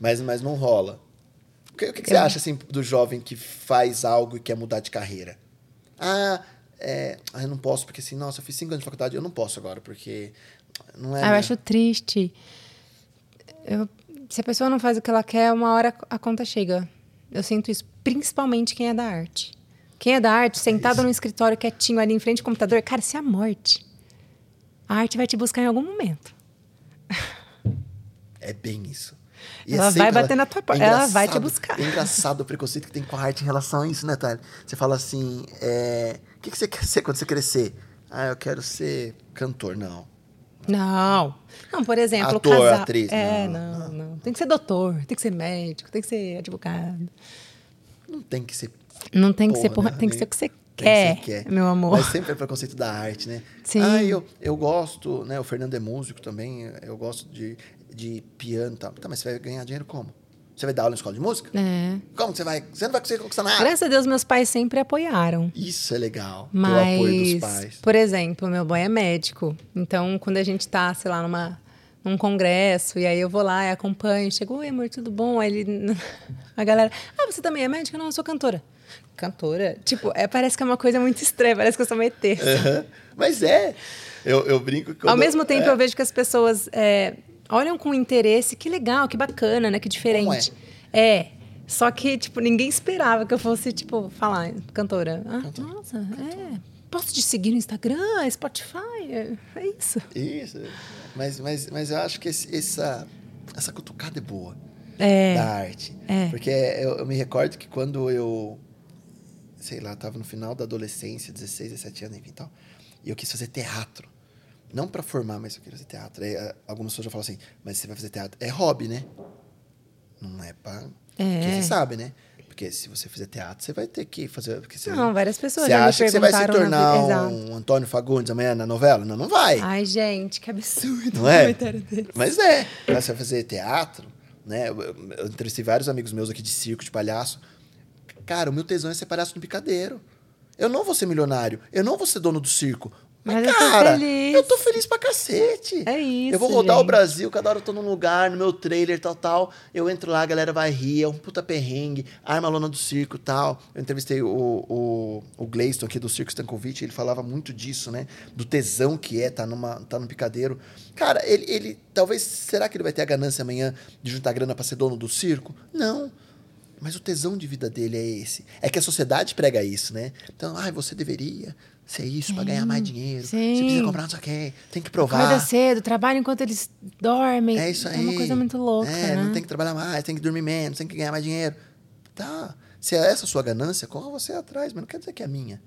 Mas não rola. O que você acha, assim, do jovem que faz algo e quer mudar de carreira? Eu não posso, porque assim... Nossa, eu fiz 5 anos de faculdade. Eu não posso agora, porque... não é. Eu acho triste. Se a pessoa não faz o que ela quer, uma hora a conta chega. Eu sinto isso. Principalmente quem é da arte. Quem é da arte, sentado num escritório quietinho ali em frente ao computador, cara, isso é a morte. A arte vai te buscar em algum momento. É bem isso. E ela vai bater na tua porta, ela vai te buscar. É engraçado o preconceito que tem com a arte em relação a isso, né, Thalícia? Você fala assim, o que você quer ser quando você crescer? Ah, eu quero ser cantor. Não, por exemplo, ator, atriz. Não. Tem que ser doutor, tem que ser médico, tem que ser advogado. Tem que ser o que você quer, meu amor. Mas sempre é preconceito da arte, né? Sim. Eu gosto, né? O Fernando é músico também, eu gosto de piano e tal. Tá, mas você vai ganhar dinheiro como? Você vai dar aula em escola de música? É. Como você vai? Você não vai conseguir conquistar nada. Graças a Deus, meus pais sempre apoiaram. Isso é legal, o apoio dos pais. Por exemplo, meu boy é médico. Então, quando a gente tá, sei lá, num congresso, e aí eu vou lá e acompanho, chego, oi amor, tudo bom? Aí a galera, você também é médica? Não, eu sou cantora. Cantora? Tipo, parece que é uma coisa muito estranha, parece que eu sou uma ET. Uhum. Mas eu brinco... Ao mesmo tempo eu vejo que as pessoas olham com interesse, que legal, que bacana, né, que diferente. Só que, tipo, ninguém esperava que eu fosse, tipo, falar, cantora. Cantora. Posso te seguir no Instagram, Spotify, é isso. Isso, mas eu acho que essa cutucada é boa da arte. Porque eu me recordo que quando eu, sei lá, estava no final da adolescência, 16, 17 anos, enfim e tal, e eu quis fazer teatro. Não para formar, mas eu queria fazer teatro. Aí, algumas pessoas já falam assim, mas você vai fazer teatro? É hobby, né? Não é para... Porque você sabe, né? Porque se você fizer teatro, você vai ter que fazer... várias pessoas já me perguntaram... Você acha que você vai se tornar um Antônio Fagundes amanhã na novela? Não vai. Ai, gente, que absurdo. Não é? Mas Mas você vai fazer teatro, né? Eu entrevistei vários amigos meus aqui de circo, de palhaço. Cara, o meu tesão é ser palhaço no picadeiro. Eu não vou ser milionário. Eu não vou ser dono do circo. Mas cara, eu tô feliz pra cacete. É isso, eu vou rodar o Brasil, cada hora eu tô num lugar, no meu trailer, tal. Eu entro lá, a galera vai rir, é um puta perrengue, arma a lona do circo, tal. Eu entrevistei o Gleison aqui do Circo Stankovic, ele falava muito disso, né? Do tesão que tá num picadeiro. Cara, ele talvez, será que ele vai ter a ganância amanhã de juntar grana pra ser dono do circo? Não. Mas o tesão de vida dele é esse. É que a sociedade prega isso, né? Então, você deveria ser isso para ganhar mais dinheiro. Sim. Você precisa comprar não sei o quê. Tem que provar. Acorda cedo, trabalha enquanto eles dormem. É isso aí. É uma coisa muito louca, né? Não tem que trabalhar mais, tem que dormir menos, tem que ganhar mais dinheiro. Tá. Se é essa a sua ganância, corra você atrás. Mas não quer dizer que é a minha.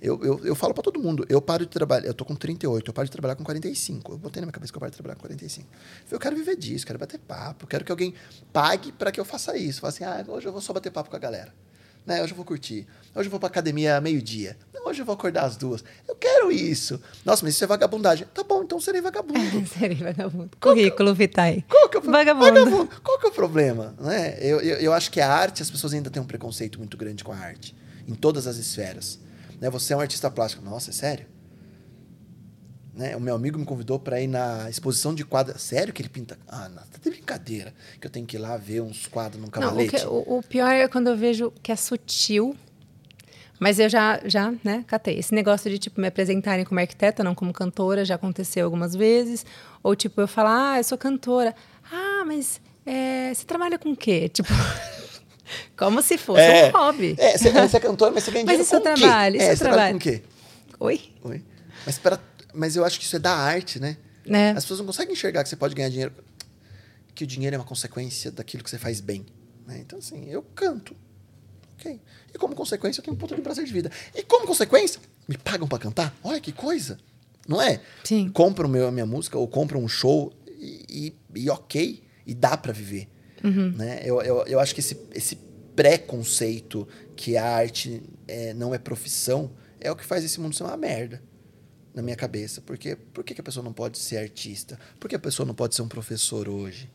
Eu falo para todo mundo. Eu paro de trabalhar. Eu tô com 38. Eu paro de trabalhar com 45. Eu botei na minha cabeça que eu paro de trabalhar com 45. Eu quero viver disso. Quero bater papo. Quero que alguém pague para que eu faça isso. Fala assim, hoje eu vou só bater papo com a galera. né? Hoje eu vou curtir. Hoje eu vou pra academia meio-dia. Não, hoje eu vou acordar às 2. Eu quero isso. Nossa, mas isso é vagabundagem. Tá bom, então serei vagabundo. Serei vagabundo. Currículo vitae. Vagabundo. Qual que é o problema? Né? Eu acho que a arte, as pessoas ainda têm um preconceito muito grande com a arte. Em todas as esferas. Né? Você é um artista plástico. Nossa, é sério? Né? O meu amigo me convidou para ir na exposição de quadros. Sério que ele pinta? Ah, não, tá de brincadeira. Que eu tenho que ir lá ver uns quadros num cavalete. Não, o pior é quando eu vejo que é sutil. Mas eu já né, catei. Esse negócio de, tipo, me apresentarem como arquiteta, não como cantora, já aconteceu algumas vezes. Ou, tipo, eu falar, ah, eu sou cantora. Ah, mas você trabalha com o quê? Tipo... Como se fosse um hobby. É, você é cantora, mas você ganha dinheiro com o quê? Mas isso é trabalho, isso é trabalho. Você trabalha com o quê? Oi? Mas eu acho que isso é da arte, né? É. As pessoas não conseguem enxergar que você pode ganhar dinheiro, que o dinheiro é uma consequência daquilo que você faz bem. Né? Então, assim, eu canto. Ok. E como consequência, eu tenho um ponto de prazer de vida. E como consequência, me pagam pra cantar? Olha que coisa! Não é? Sim. Compram a minha música ou compram um show e ok, e dá pra viver. Uhum. Né? Eu acho que esse preconceito que a arte não é profissão é o que faz esse mundo ser uma merda. Na minha cabeça. Porque por que a pessoa não pode ser artista? Por que a pessoa não pode ser um professor hoje?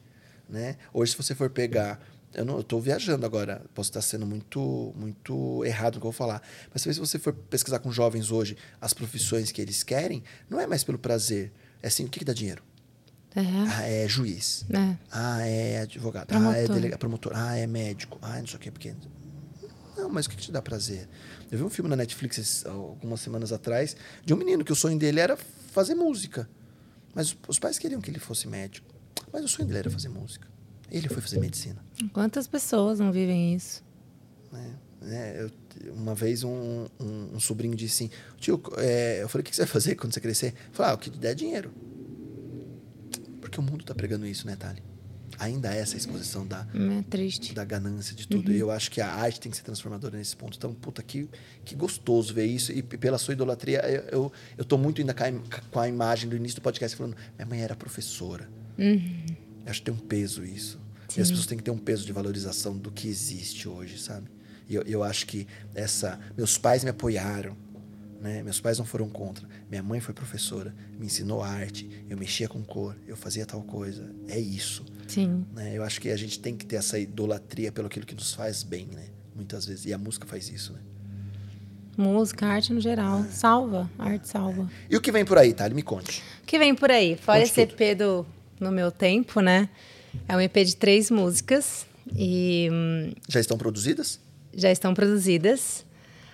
Né? Hoje, se você for pegar... Eu estou viajando agora. Posso estar sendo muito errado no que eu vou falar. Mas se você for pesquisar com jovens hoje as profissões que eles querem, não é mais pelo prazer. É assim, o que dá dinheiro? Uhum. Ah, é juiz. É. Ah, é advogado. Promotor. Ah, é delegado, promotor. Ah, é médico. Ah, não sei o que. Porque... Não, mas o que te dá prazer? Eu vi um filme na Netflix algumas semanas atrás de um menino que o sonho dele era fazer música. Mas os pais queriam que ele fosse médico. Mas o sonho dele era fazer música. Ele foi fazer medicina. Quantas pessoas não vivem isso? Uma vez um sobrinho disse assim, tio, eu falei, o que você vai fazer quando você crescer? Eu falei, o que te der é dinheiro. Porque o mundo está pregando isso, né, Thali? Ainda essa exposição da ganância de tudo. Uhum. Eu acho que a arte tem que ser transformadora nesse ponto. Então, puta, que gostoso ver isso. E pela sua idolatria, eu tô muito ainda com a imagem do início do podcast falando, minha mãe era professora. Uhum. Eu acho que tem um peso isso. Sim. E as pessoas têm que ter um peso de valorização do que existe hoje, sabe? E eu acho que meus pais me apoiaram. Né? Meus pais não foram contra. Minha mãe foi professora, me ensinou arte, eu mexia com cor, eu fazia tal coisa. É isso. Sim. Né? Eu acho que a gente tem que ter essa idolatria pelo aquilo que nos faz bem, né? Muitas vezes. E a música faz isso, né? Música, arte no geral. Salva. A arte salva. E o que vem por aí, Thali? Me conte. O que vem por aí? Fora esse EP do No Meu Tempo, né? É um EP de 3 músicas. E... Já estão produzidas? Já estão produzidas.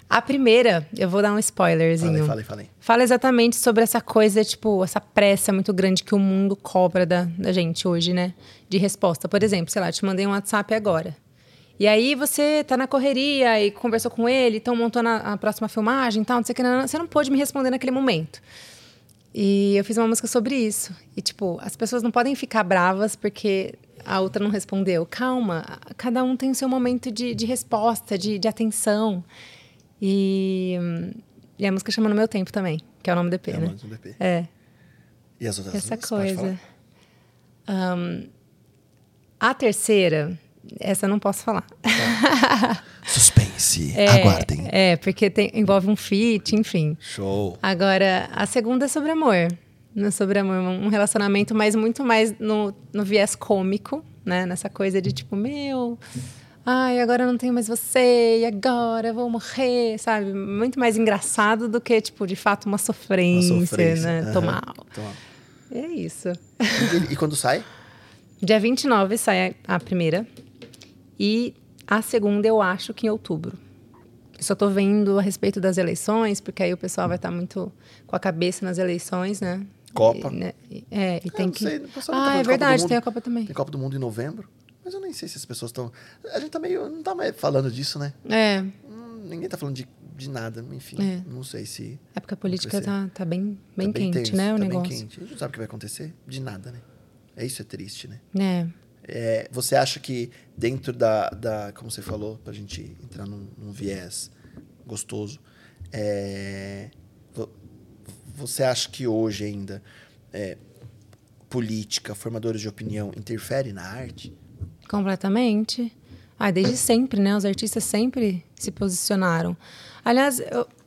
A primeira, eu vou dar um spoilerzinho. Falei. Fala exatamente sobre essa coisa, tipo, essa pressa muito grande que o mundo cobra da gente hoje, né? De resposta. Por exemplo, sei lá, te mandei um WhatsApp agora. E aí você tá na correria e conversou com ele, então montou a próxima filmagem e tal, não sei o que, você não pôde me responder naquele momento. E eu fiz uma música sobre isso. E, tipo, as pessoas não podem ficar bravas porque a outra não respondeu. Calma, cada um tem o seu momento de resposta, de atenção. E a música chama No Meu Tempo também, que é o nome do EP, né? É o nome do EP. É. E as outras? Essa coisa. A terceira, essa eu não posso falar. Tá. Suspense, aguardem. É, porque envolve um feat, enfim. Show. Agora, a segunda é sobre amor. Não é sobre amor, um relacionamento, mas muito mais no viés cômico, né? Nessa coisa de tipo, meu... Ai, agora eu não tenho mais você, e agora eu vou morrer, sabe? Muito mais engraçado do que, tipo, de fato, uma sofrência, né? Uhum. Tô mal. É isso. E quando sai? Dia 29 sai a primeira. E a segunda, eu acho que em outubro. Eu só tô vendo a respeito das eleições, porque aí o pessoal vai estar muito com a cabeça nas eleições, né? Copa. E tem que... Sei, é verdade, tem a Copa também. Tem Copa do Mundo em novembro. Mas eu nem sei se as pessoas estão... A gente não tá mais falando disso, né? É. Ninguém tá falando de nada, enfim. É. Não sei se... É porque a política tá bem quente, tenso, né? O negócio. Bem quente. A gente não sabe o que vai acontecer. De nada, né? É isso, é triste, né? É. Você acha que dentro da como você falou, pra gente entrar num viés gostoso, você acha que hoje ainda política, formadores de opinião, interfere na arte? Completamente. Ah, desde sempre, né? Os artistas sempre se posicionaram. Aliás,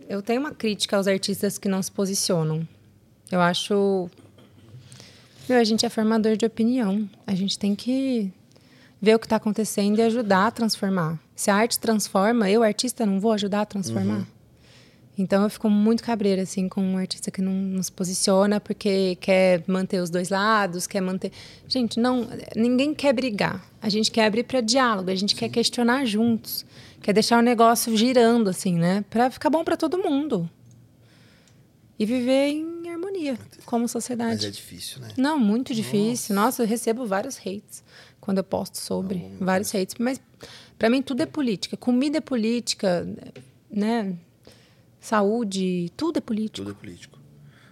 eu tenho uma crítica aos artistas que não se posicionam. Eu acho... Meu, a gente é formador de opinião. A gente tem que ver o que está acontecendo e ajudar a transformar. Se a arte transforma, eu, artista, não vou ajudar a transformar. Uhum. Então, eu fico muito cabreira, assim, com um artista que não se posiciona porque quer manter os dois lados, quer manter... Gente, não, ninguém quer brigar. A gente quer abrir para diálogo, a gente quer questionar juntos. Quer deixar o negócio girando, assim, né? Para ficar bom para todo mundo. E viver em harmonia, como sociedade. Mas é difícil, né? Não, muito difícil. Nossa, eu recebo vários hates quando eu posto sobre. Não, vários hates. Mas, para mim, tudo é política. Comida é política, né? Saúde, tudo é político. Tudo é político.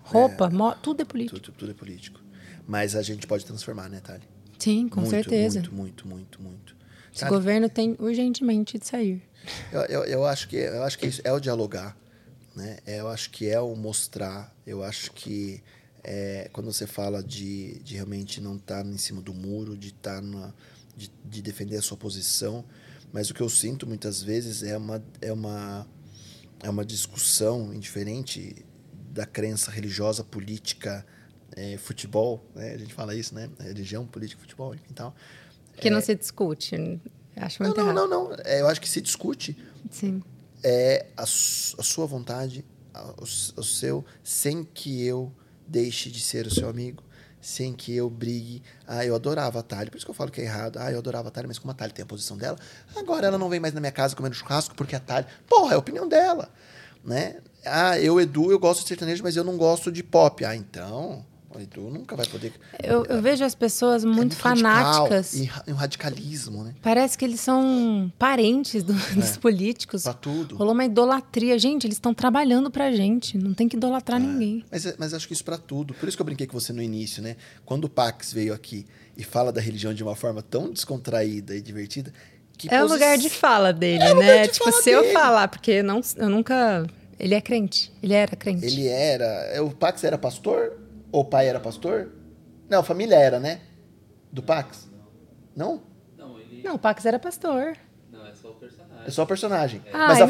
Roupa, tudo é político. Tudo é político. Mas a gente pode transformar, né, Thali? Sim, com certeza. Muito. Esse governo tem urgentemente de sair. Eu acho que isso é o dialogar, né? Eu acho que é o mostrar. Eu acho que quando você fala de realmente não estar em cima do muro, de defender a sua posição, mas o que eu sinto muitas vezes é uma discussão indiferente da crença religiosa, política, futebol, né? A gente fala isso, né? Religião, política, futebol, enfim, tal. Que não se discute. Acho muito errado. Não. Eu acho que se discute. Sim. É a sua vontade, o seu, sem que eu deixe de ser o seu amigo, sem que eu brigue. Ah, eu adorava a Thali, por isso que eu falo que é errado. Ah, eu adorava a Thali, mas como a Thali tem a posição dela, agora ela não vem mais na minha casa comendo churrasco porque a Thali... Porra, é a opinião dela, né? Ah, eu gosto de sertanejo, mas eu não gosto de pop. Ah, então... Edu nunca vai poder... Eu vejo as pessoas muito fanáticas. E um radicalismo, né? Parece que eles são parentes dos políticos. Pra tudo. Rolou uma idolatria. Gente, eles estão trabalhando pra gente. Não tem que idolatrar ninguém. Mas acho que isso pra tudo. Por isso que eu brinquei com você no início, né? Quando o Pax veio aqui e fala da religião de uma forma tão descontraída e divertida... O lugar de fala dele, né? Eu falar, porque eu nunca... Ele é crente. Ele era crente. Ele era... O Pax era pastor... O pai era pastor? Não, a família era, né? Do Pax? Não? Não, o Pax era pastor. Não, é só o personagem. É só o personagem. É. Mas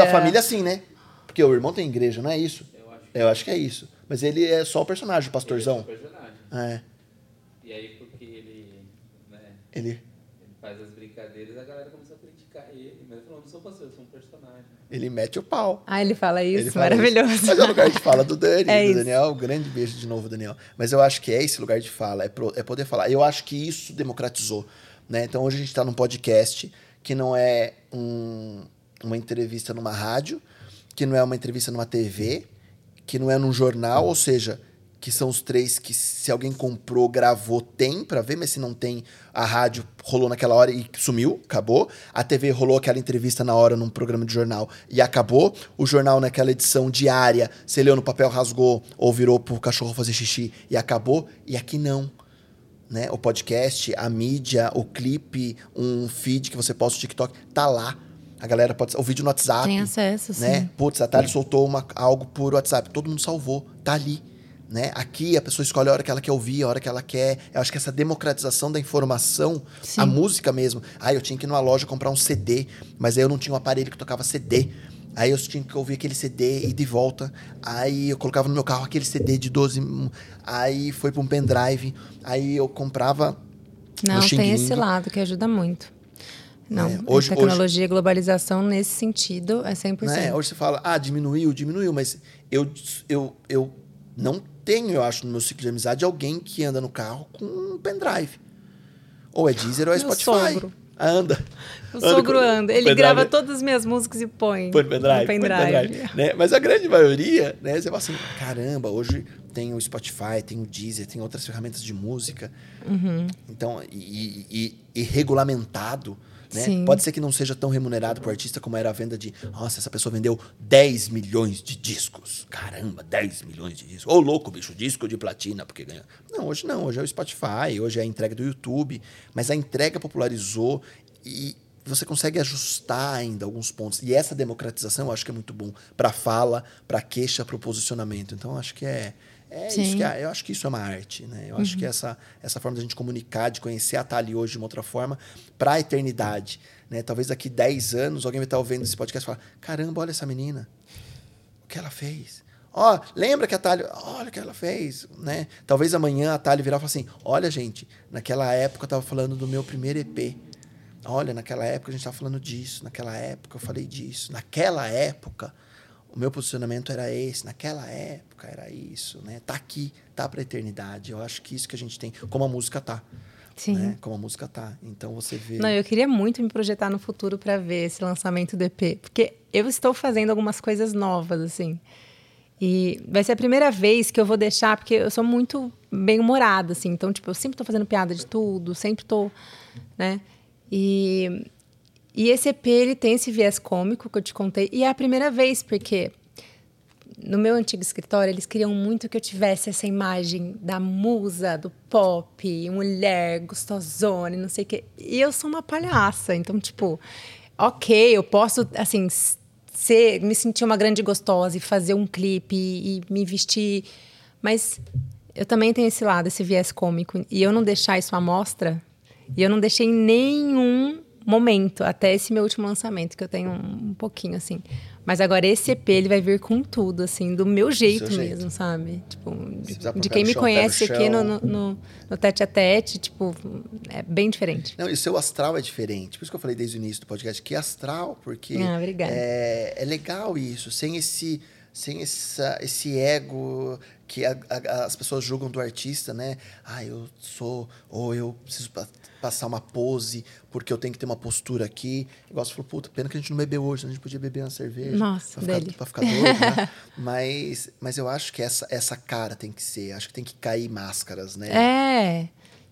a família sim, né? Porque o irmão tem igreja, não é isso? Eu acho que é isso. Mas ele é só o personagem, o pastorzão. Ele é só o personagem. É. E aí, porque ele... Né, ele faz as brincadeiras, a galera começou a criticar ele. Mas ele falou, não sou pastor, eu sou um personagem. Ele mete o pau. Ah, ele fala isso, maravilhoso. Mas é o lugar de fala do Dani, do Daniel. Grande beijo de novo, Daniel. Mas eu acho que é esse lugar de fala, é poder falar. Eu acho que isso democratizou, né? Então, hoje a gente está num podcast que não é uma entrevista numa rádio, que não é uma entrevista numa TV, que não é num jornal, ou seja, que são os três que, se alguém comprou, gravou, tem pra ver, mas se não tem, a rádio rolou naquela hora e sumiu, acabou. A TV rolou aquela entrevista na hora num programa de jornal e acabou. O jornal, naquela edição diária, você leu no papel, rasgou ou virou pro cachorro fazer xixi e acabou. E aqui não, né? O podcast, a mídia, o clipe, um feed que você posta no TikTok, tá lá. A galera pode... O vídeo no WhatsApp. Tem acesso, né? Sim. Putz, a Thali soltou algo por WhatsApp. Todo mundo salvou, tá ali. Né? Aqui a pessoa escolhe a hora que ela quer ouvir, a hora que ela quer. Eu acho que essa democratização da informação, sim, a música mesmo. Ah, eu tinha que ir numa loja comprar um CD, mas aí eu não tinha um aparelho que tocava CD. Aí eu tinha que ouvir aquele CD e de volta. Aí eu colocava no meu carro aquele CD de 12. Aí foi para um pendrive. Aí eu comprava. Não, tem esse lado que ajuda muito. Não, hoje, tecnologia e globalização nesse sentido é 100%. Né? Hoje você fala, diminuiu, mas eu não tenho, eu acho, no meu ciclo de amizade, alguém que anda no carro com um pendrive. Ou é Deezer ou é Spotify. Sogro. Anda. O sogro anda. Ele grava todas as minhas músicas e põe no pendrive. Né? Mas a grande maioria, né? Você fala assim, caramba, hoje tem o Spotify, tem o Deezer, tem outras ferramentas de música. Uhum. Então, e regulamentado. Né? Pode ser que não seja tão remunerado para o artista como era a venda de... Nossa, essa pessoa vendeu 10 milhões de discos. Caramba, 10 milhões de discos. Ô, louco, bicho, disco de platina, porque ganha... Não, hoje não. Hoje é o Spotify, hoje é a entrega do YouTube. Mas a entrega popularizou e você consegue ajustar ainda alguns pontos. E essa democratização eu acho que é muito bom para fala, para queixa, para o posicionamento. Então, acho que é isso que eu acho que isso é uma arte, né? Eu acho que essa forma da gente comunicar, de conhecer a Thali hoje de uma outra forma, para a eternidade. né? Talvez daqui 10 anos alguém vai estar ouvindo esse podcast e falar, caramba, olha essa menina, o que ela fez? Ó, lembra que a Thalio, olha o que ela fez, né? Talvez amanhã a Thalio virar e falar assim, olha, gente, naquela época eu estava falando do meu primeiro EP. Olha, naquela época a gente estava falando disso, naquela época eu falei disso, naquela época o meu posicionamento era esse, naquela época era isso, né? Tá aqui, tá pra eternidade. Eu acho que isso que a gente tem, como a música tá. Sim. Né? Como a música tá. Então você vê... Não, eu queria muito me projetar no futuro pra ver esse lançamento do EP, porque eu estou fazendo algumas coisas novas, assim. E vai ser a primeira vez que eu vou deixar, porque eu sou muito bem-humorada, assim. Então, tipo, eu sempre tô fazendo piada de tudo, sempre tô, né? E esse EP, ele tem esse viés cômico que eu te contei. E é a primeira vez, porque no meu antigo escritório, eles queriam muito que eu tivesse essa imagem da musa, do pop, mulher, gostosona, não sei o quê. E eu sou uma palhaça. Então, tipo, ok, eu posso, assim, ser, me sentir uma grande gostosa e fazer um clipe e me vestir. Mas eu também tenho esse lado, esse viés cômico. E eu não deixar isso à mostra. E eu não deixei nenhum... momento, até esse meu último lançamento, que eu tenho um pouquinho, assim. Mas agora esse EP, ele vai vir com tudo, assim, do meu jeito mesmo, sabe? Tipo, de quem me conhece aqui no tete-a-tete, tipo, é bem diferente. Não, e o seu astral é diferente. Por isso que eu falei desde o início do podcast, que astral, porque é legal isso, sem esse ego que as pessoas julgam do artista, né? Ah, eu sou... Ou eu preciso passar uma pose porque eu tenho que ter uma postura aqui. Igual você falou, puta, pena que a gente não bebeu hoje, a gente podia beber uma cerveja. Nossa, pra ficar doido, né? Mas eu acho que essa cara tem que ser... Acho que tem que cair máscaras, né? É,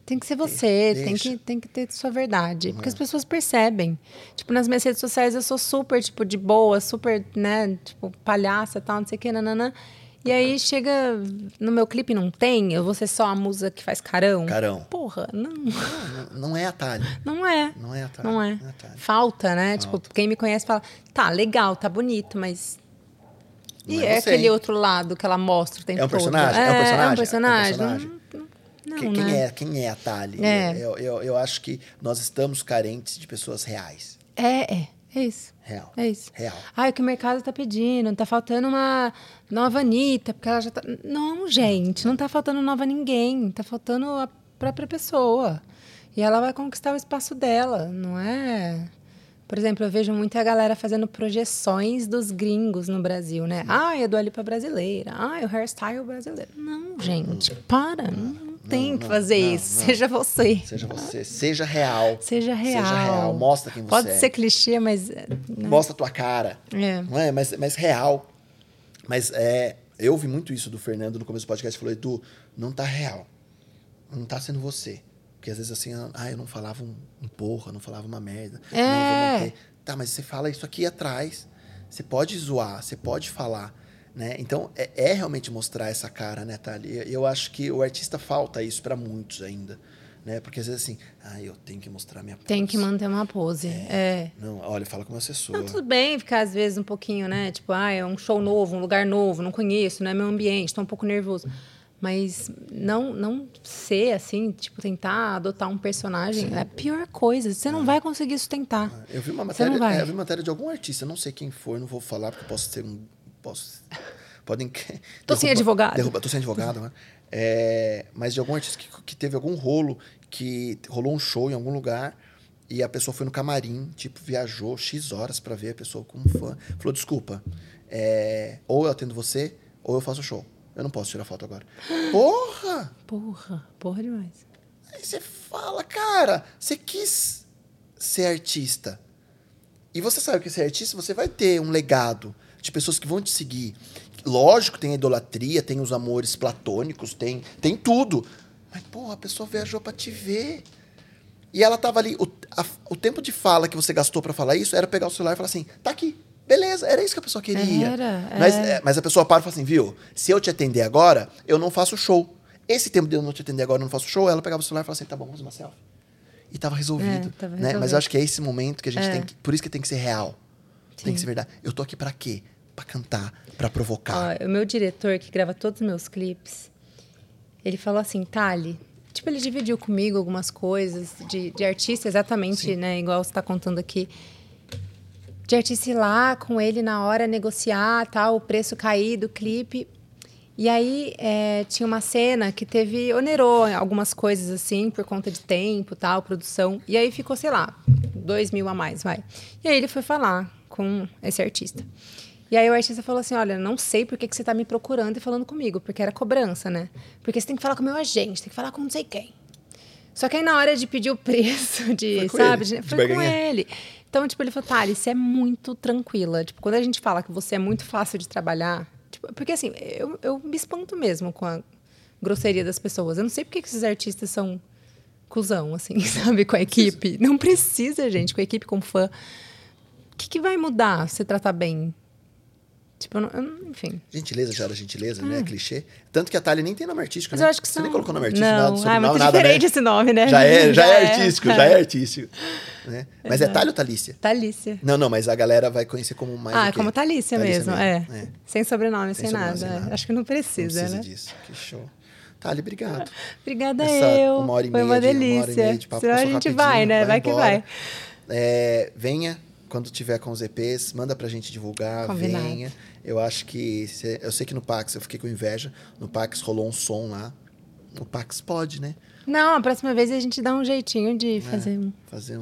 tem que ser você, tem que ter sua verdade. Porque as pessoas percebem. Tipo, nas minhas redes sociais eu sou super, tipo, de boa, super, né? Tipo, palhaça e tal, não sei o que, nananã. E aí chega... No meu clipe não tem? Eu vou ser só a musa que faz carão? Porra, não. Não é atalho. Não é atalho. Falta, né? Falta. Tipo, quem me conhece fala... Tá, legal, tá bonito, mas... Não e é aquele outro lado que ela mostra o tempo todo. É um personagem? Quem é atalho? É. Eu acho que nós estamos carentes de pessoas reais. É isso. Ah, é o que o mercado tá pedindo. Tá faltando uma nova Anitta, porque ela já tá... Não, gente, não tá faltando nova ninguém. Tá faltando a própria pessoa. E ela vai conquistar o espaço dela, não é? Por exemplo, eu vejo muita galera fazendo projeções dos gringos no Brasil, né? Ah, é a Dua Lipa brasileira. Ah, é o hairstyle brasileiro. Não, gente, para. Não tem que fazer isso. Seja você. Seja real. Mostra quem você é. Pode ser clichê, mas... Né? Mostra a tua cara. É. Não é? Mas real. Mas é... Eu ouvi muito isso do Fernando no começo do podcast. Ele falou, Edu, não tá real. Não tá sendo você. Porque às vezes assim... Ah, eu não falava um porra, não falava uma merda. É. Não, vou tá, mas você fala isso aqui atrás. Você pode zoar, você pode falar. Né? Então, é realmente mostrar essa cara, né, Thalia? Eu acho que o artista falta isso para muitos ainda, né? Porque às vezes assim, eu tenho que mostrar minha pose. Tem que manter uma pose, Não, olha, fala com o meu assessor. Não, tudo bem ficar às vezes um pouquinho, né? Tipo, é um show novo, um lugar novo, não conheço, não é meu ambiente, tô um pouco nervoso. Mas não ser assim, tipo, tentar adotar um personagem é a pior coisa. Você não vai conseguir sustentar. Eu vi uma matéria, de algum artista, não sei quem for, não vou falar porque posso ter um... Tô sem advogado, né? Mas de algum artista que teve algum rolo, que rolou um show em algum lugar e a pessoa foi no camarim, tipo, viajou X horas pra ver a pessoa como fã. Falou, desculpa, ou eu atendo você, ou eu faço show. Eu não posso tirar foto agora. Porra demais. Aí você fala, cara, você quis ser artista. E você sabe que ser artista, você vai ter um legado de pessoas que vão te seguir. Lógico, tem a idolatria, tem os amores platônicos, tem tudo. Mas, porra, a pessoa viajou pra te ver. E ela tava ali... O tempo de fala que você gastou pra falar isso era pegar o celular e falar assim, tá aqui, beleza, era isso que a pessoa queria. Mas a pessoa para e fala assim, viu, se eu te atender agora, eu não faço show. Esse tempo de eu não te atender agora, eu não faço show, ela pegava o celular e falava assim, tá bom, vamos uma selfie. E tava resolvido. Né? Mas eu acho que é esse momento que a gente tem que... Por isso que tem que ser real. Sim. Tem que ser verdade. Eu tô aqui pra quê? Pra cantar, pra provocar. O meu diretor, que grava todos os meus clipes, ele falou assim, Thali, tipo, ele dividiu comigo algumas coisas de artista, exatamente, sim, né? Igual você tá contando aqui. De artista ir lá com ele na hora, negociar, tal, o preço cair do clipe. E aí, tinha uma cena que teve... Onerou algumas coisas, assim, por conta de tempo, tal, produção. E aí ficou, sei lá, 2 mil a mais, vai. E aí ele foi falar com esse artista. E aí o artista falou assim, olha, não sei por que você tá me procurando e falando comigo. Porque era cobrança, né? Porque você tem que falar com o meu agente, tem que falar com não sei quem. Só que aí na hora de pedir o preço, de, sabe? Foi com ele. Então, tipo, ele falou, Thalícia, é muito tranquila. Tipo, quando a gente fala que você é muito fácil de trabalhar... Porque, assim, eu me espanto mesmo com a grosseria das pessoas. Eu não sei porque que esses artistas são cuzão, assim, sabe? Com a equipe. Não precisa, gente. Com a equipe, com o fã. O que vai mudar se tratar bem? Tipo, eu não, enfim. Gentileza, já era gentileza, né? Clichê. Tanto que a Thalia nem tem nome artístico, mas né? Eu acho que são... Você nem colocou nome artístico, nada, sobrenome, nada, né? É muito diferente, né? Esse nome, né? Já é artístico, já é artístico. Né? Mas é Thalia ou Thalícia? Thalícia. Não, mas a galera vai conhecer como mais... Ah, como Thalícia mesmo. É. Sem sobrenome, sem nada. É. Acho que não precisa, né? Não precisa disso. Que show. Thalia, obrigado. Obrigada eu. Foi uma delícia. Senão a gente vai, né? Vai que vai. Venha. Quando tiver com os EPs, manda pra gente divulgar, combinado. Venha. Eu acho que... Eu sei que no Pax, eu fiquei com inveja. No Pax rolou um som lá. No Pax pode, né? Não, a próxima vez a gente dá um jeitinho de fazer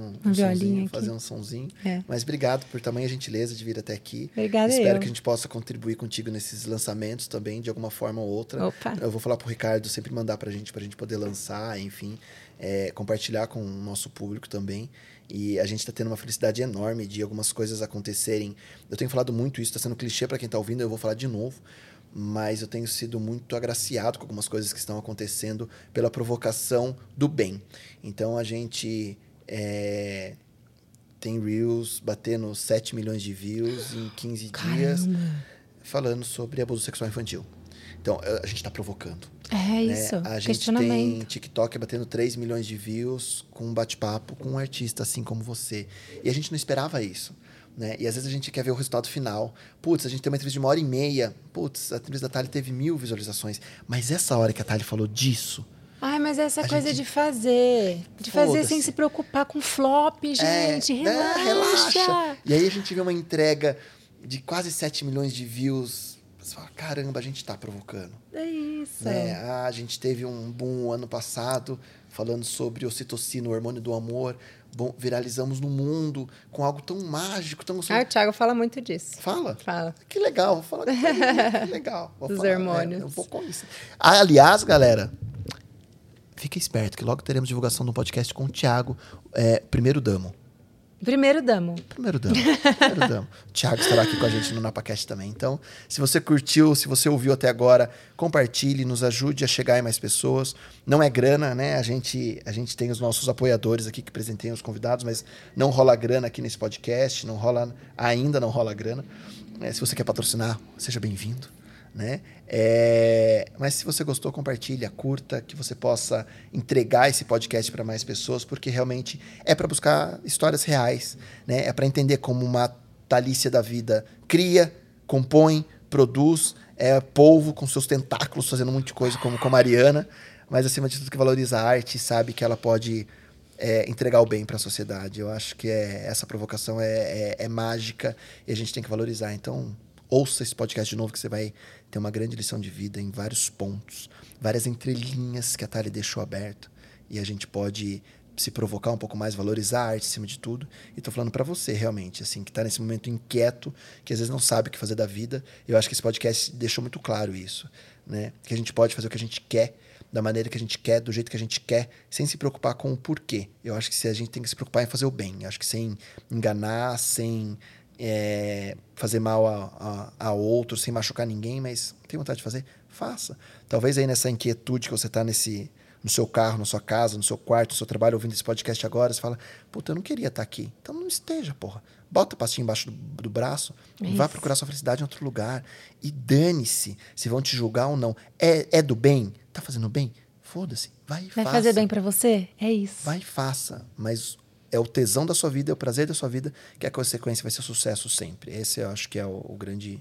um sonzinho. É. Mas obrigado por tamanha gentileza de vir até aqui. Obrigada. Espero que a gente possa contribuir contigo nesses lançamentos também, de alguma forma ou outra. Opa. Eu vou falar pro Ricardo sempre mandar pra gente poder lançar, enfim. Compartilhar com o nosso público também. E a gente está tendo uma felicidade enorme de algumas coisas acontecerem. Eu tenho falado muito isso, está sendo clichê para quem está ouvindo, eu vou falar de novo. Mas eu tenho sido muito agraciado com algumas coisas que estão acontecendo pela provocação do bem. Então, a gente tem Reels batendo 7 milhões de views em 15 dias, falando sobre abuso sexual infantil. Então, a gente está provocando. É isso, né? A gente tem TikTok batendo 3 milhões de views com um bate-papo com um artista assim como você. E a gente não esperava isso, né? E às vezes a gente quer ver o resultado final. Putz, a gente tem uma entrevista de 1h30. Putz, a entrevista da Thalia teve 1.000 visualizações. Mas essa hora que a Thalia falou disso... Ai, mas essa coisa gente... de fazer sem se preocupar com flop, gente. Relaxa. E aí a gente vê uma entrega de quase 7 milhões de views... Você fala, caramba, a gente tá provocando. É isso. Né? A gente teve um boom ano passado, falando sobre ocitocina, o hormônio do amor. Bom, viralizamos no mundo com algo tão mágico, tão... Ah, o Thiago fala muito disso. Fala. Que legal, vou falar. Que legal. Vou dos falar, hormônios. Eu vou com isso. Aliás, galera, fica esperto que logo teremos divulgação do podcast com o Thiago, Primeiro Damo. O Thiago estará aqui com a gente no NapaCast também. Então, se você curtiu, se você ouviu até agora, compartilhe, nos ajude a chegar em mais pessoas. Não é grana, né? A gente tem os nossos apoiadores aqui que presenteiam os convidados, mas não rola grana aqui nesse podcast, ainda não rola grana. Se você quer patrocinar, seja bem-vindo, né? Mas se você gostou, compartilha, curta, que você possa entregar esse podcast para mais pessoas, porque realmente é para buscar histórias reais, né? É para entender como uma Thalícia da vida cria, compõe, produz, é polvo com seus tentáculos, fazendo um monte de coisa como a Ariana, mas acima de tudo que valoriza a arte e sabe que ela pode entregar o bem para a sociedade. Eu acho que essa provocação é mágica e a gente tem que valorizar. Então... Ouça esse podcast de novo que você vai ter uma grande lição de vida em vários pontos. Várias entrelinhas que a Thalia deixou aberto. E a gente pode se provocar um pouco mais, valorizar a arte acima de tudo. E tô falando para você, realmente, assim, que tá nesse momento inquieto, que às vezes não sabe o que fazer da vida. Eu acho que esse podcast deixou muito claro isso, né? Que a gente pode fazer o que a gente quer, da maneira que a gente quer, do jeito que a gente quer, sem se preocupar com o porquê. Eu acho que a gente tem que se preocupar em fazer o bem. Eu acho que sem enganar, sem... fazer mal a outro, sem machucar ninguém, mas tem vontade de fazer? Faça. Talvez aí nessa inquietude que você está no seu carro, na sua casa, no seu quarto, no seu trabalho, ouvindo esse podcast agora, você fala, puta, eu não queria estar aqui. Então não esteja, porra. Bota a pastinha embaixo do braço, vá procurar sua felicidade em outro lugar e dane-se se vão te julgar ou não. É do bem? Tá fazendo bem? Foda-se. Vai e faça. Vai fazer bem pra você? É isso. Vai e faça, mas... É o tesão da sua vida, é o prazer da sua vida, que a consequência vai ser sucesso sempre. Esse eu acho que é o grande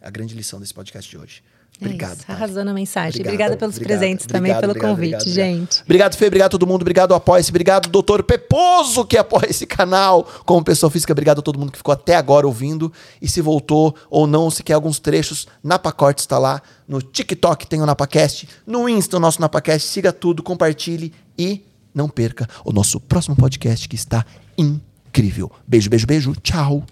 a grande lição desse podcast de hoje. Obrigado. É arrasando a mensagem. Obrigada pelos presentes também, pelo convite, gente. Obrigado, Fê. Obrigado a todo mundo. Obrigado, Apoia-se. Obrigado, Doutor Peposo, que apoia esse canal como pessoa física. Obrigado a todo mundo que ficou até agora ouvindo. E se voltou ou não, se quer alguns trechos, NapaCortes está lá. No TikTok tem o NapaCast. No Insta, o nosso NapaCast. Siga tudo, compartilhe e não perca o nosso próximo podcast que está incrível. Beijo, beijo, beijo. Tchau.